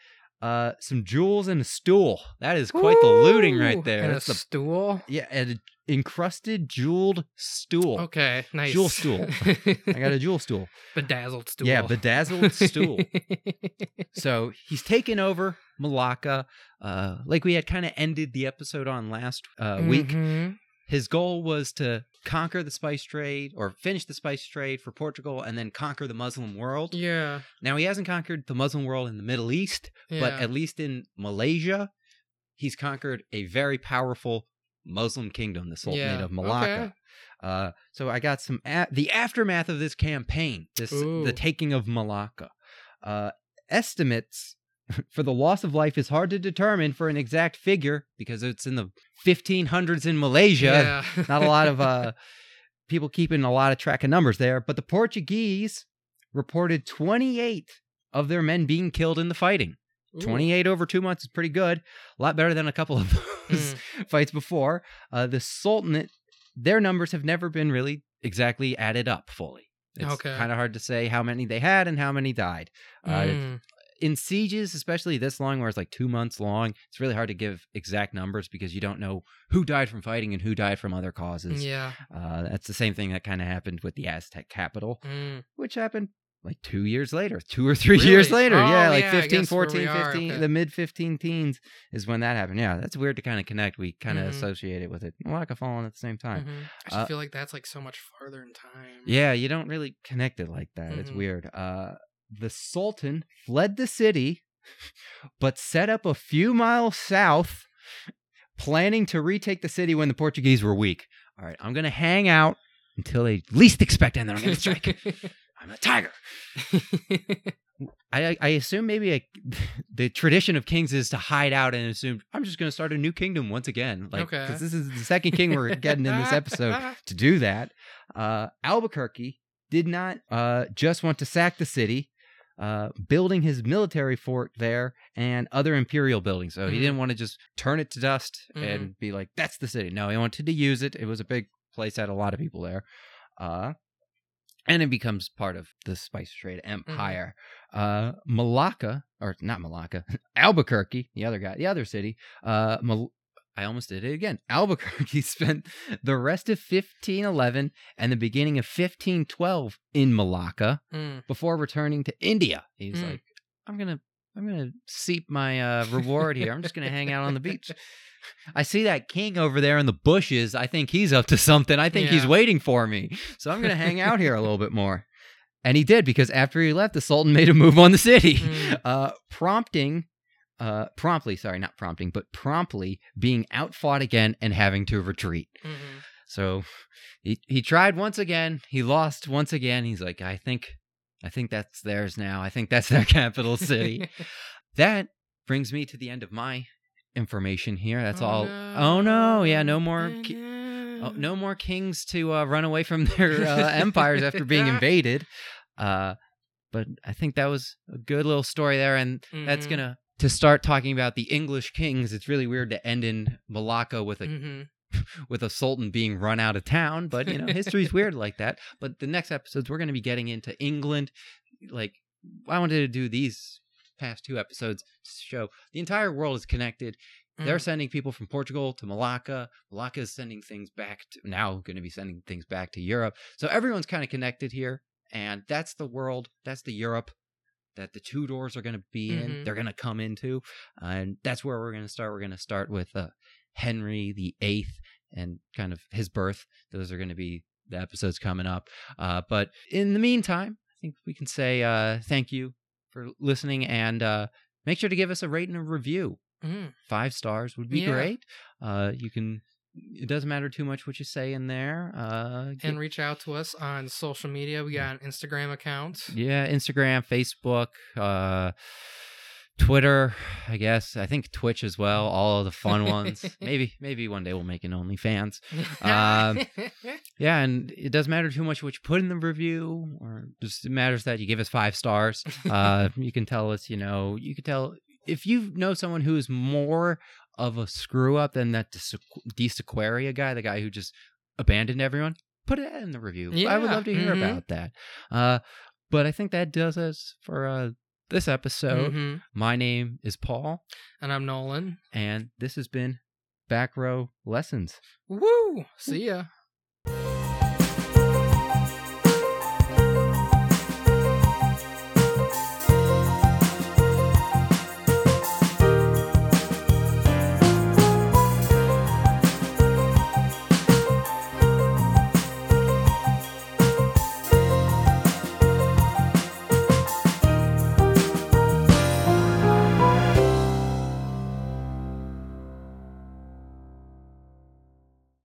uh, some jewels, and a stool. That is quite Ooh, the looting right there. And That's a the, stool? Yeah, and a encrusted jeweled stool. Okay, nice. Jewel stool. I got a jewel stool. Bedazzled stool. Yeah, bedazzled stool. So he's taken over Malacca, uh, like we had kind of ended the episode on last uh, week. Mm-hmm. His goal was to conquer the spice trade, or finish the spice trade for Portugal, and then conquer the Muslim world. Yeah. Now, he hasn't conquered the Muslim world in the Middle East, yeah. but at least in Malaysia, he's conquered a very powerful Muslim kingdom, the Sultanate yeah. of Malacca. Okay. Uh, so I got some a- the aftermath of this campaign, this Ooh. the taking of Malacca. Uh, estimates for the loss of life is hard to determine for an exact figure because it's in the fifteen hundreds in Malaysia. Yeah. Not a lot of uh, people keeping a lot of track of numbers there. But the Portuguese reported twenty-eight of their men being killed in the fighting. Ooh. twenty-eight over two months is pretty good. A lot better than a couple of those mm. fights before. Uh, the Sultanate, their numbers have never been really exactly added up fully. It's okay. kind of hard to say how many they had and how many died. Uh, mm. In sieges, especially this long, where it's like two months long, it's really hard to give exact numbers because you don't know who died from fighting and who died from other causes. Yeah. Uh, that's the same thing that kind of happened with the Aztec capital, mm. which happened like two years later, two or three really? years later. Oh, yeah, like yeah, fifteen, fourteen, fifteen, okay. the mid fifteen teens is when that happened. Yeah, that's weird to kind of connect. We kind of mm-hmm. associate it with it. Malacca falling at the same time. Mm-hmm. I just uh, feel like that's like so much farther in time. Yeah, you don't really connect it like that. Mm-hmm. It's weird. Uh, the Sultan fled the city, but set up a few miles south, planning to retake the city when the Portuguese were weak. All right, I'm going to hang out until they least expect it, and then I'm going to strike. I'm a tiger. I, I assume maybe I, the tradition of kings is to hide out and assume, I'm just going to start a new kingdom once again. Like, okay. Because this is the second king we're getting in this episode to do that. Uh, Albuquerque did not uh, just want to sack the city, uh, building his military fort there and other imperial buildings. So mm-hmm. he didn't want to just turn it to dust mm-hmm. and be like, that's the city. No, he wanted to use it. It was a big place, had a lot of people there. Uh, And it becomes part of the spice trade empire. Mm-hmm. Uh, Malacca, or not Malacca, Albuquerque, the other guy, the other city. Uh, Mal- I almost did it again. Albuquerque spent the rest of fifteen eleven and the beginning of fifteen twelve in Malacca mm. before returning to India. He's mm. like, I'm going to I'm going to seep my uh, reward here. I'm just going to hang out on the beach. I see that king over there in the bushes. I think he's up to something. I think yeah. he's waiting for me. So I'm going to hang out here a little bit more. And he did, because after he left, the Sultan made a move on the city, mm. uh, prompting, uh, promptly, sorry, not prompting, but promptly being outfought again and having to retreat. Mm-hmm. So he he tried once again. He lost once again. He's like, I think, I think that's theirs now. I think that's their capital city. That brings me to the end of my information here. That's oh, all. No. Oh no, yeah, no more, ki- oh, no more kings to uh, run away from their uh, empires after being invaded. Uh, but I think that was a good little story there, and mm-hmm. that's gonna to start talking about the English kings. It's really weird to end in Malacca with a. Mm-hmm. with a sultan being run out of town, but you know, history's weird like that. But the next episodes, we're going to be getting into England. Like, I wanted to do these past two episodes to show the entire world is connected. Mm. They're sending people from Portugal to Malacca. Malacca is sending things back to, now going to be sending things back to Europe. So everyone's kind of connected here, and that's the world. That's the Europe that the Tudors are going to be mm-hmm. in. They're going to come into, uh, and that's where we're going to start. We're going to start with uh, Henry the Eighth and kind of his birth. Those are going to be the episodes coming up. Uh, but in the meantime, I think we can say uh, thank you for listening, and uh, make sure to give us a rate and a review. Mm. Five stars would be yeah. great. Uh, you can. It doesn't matter too much what you say in there. Uh, get... And reach out to us on social media. We got an Instagram account. Yeah, Instagram, Facebook, uh, Twitter, I guess. I think Twitch as well. All of the fun ones. Maybe maybe one day we'll make an OnlyFans. Um, yeah, and it doesn't matter too much what you put in the review, or just it matters that you give us five stars. Uh, you can tell us, you know, you can tell if you know someone who is more of a screw up than that De Sequeira guy, the guy who just abandoned everyone, put it in the review. Yeah, I would love to hear mm-hmm. about that. Uh, but I think that does us for uh, this episode. Mm-hmm. My name is Paul. And I'm Nolan. And this has been Back Row Lessons. Woo! See ya.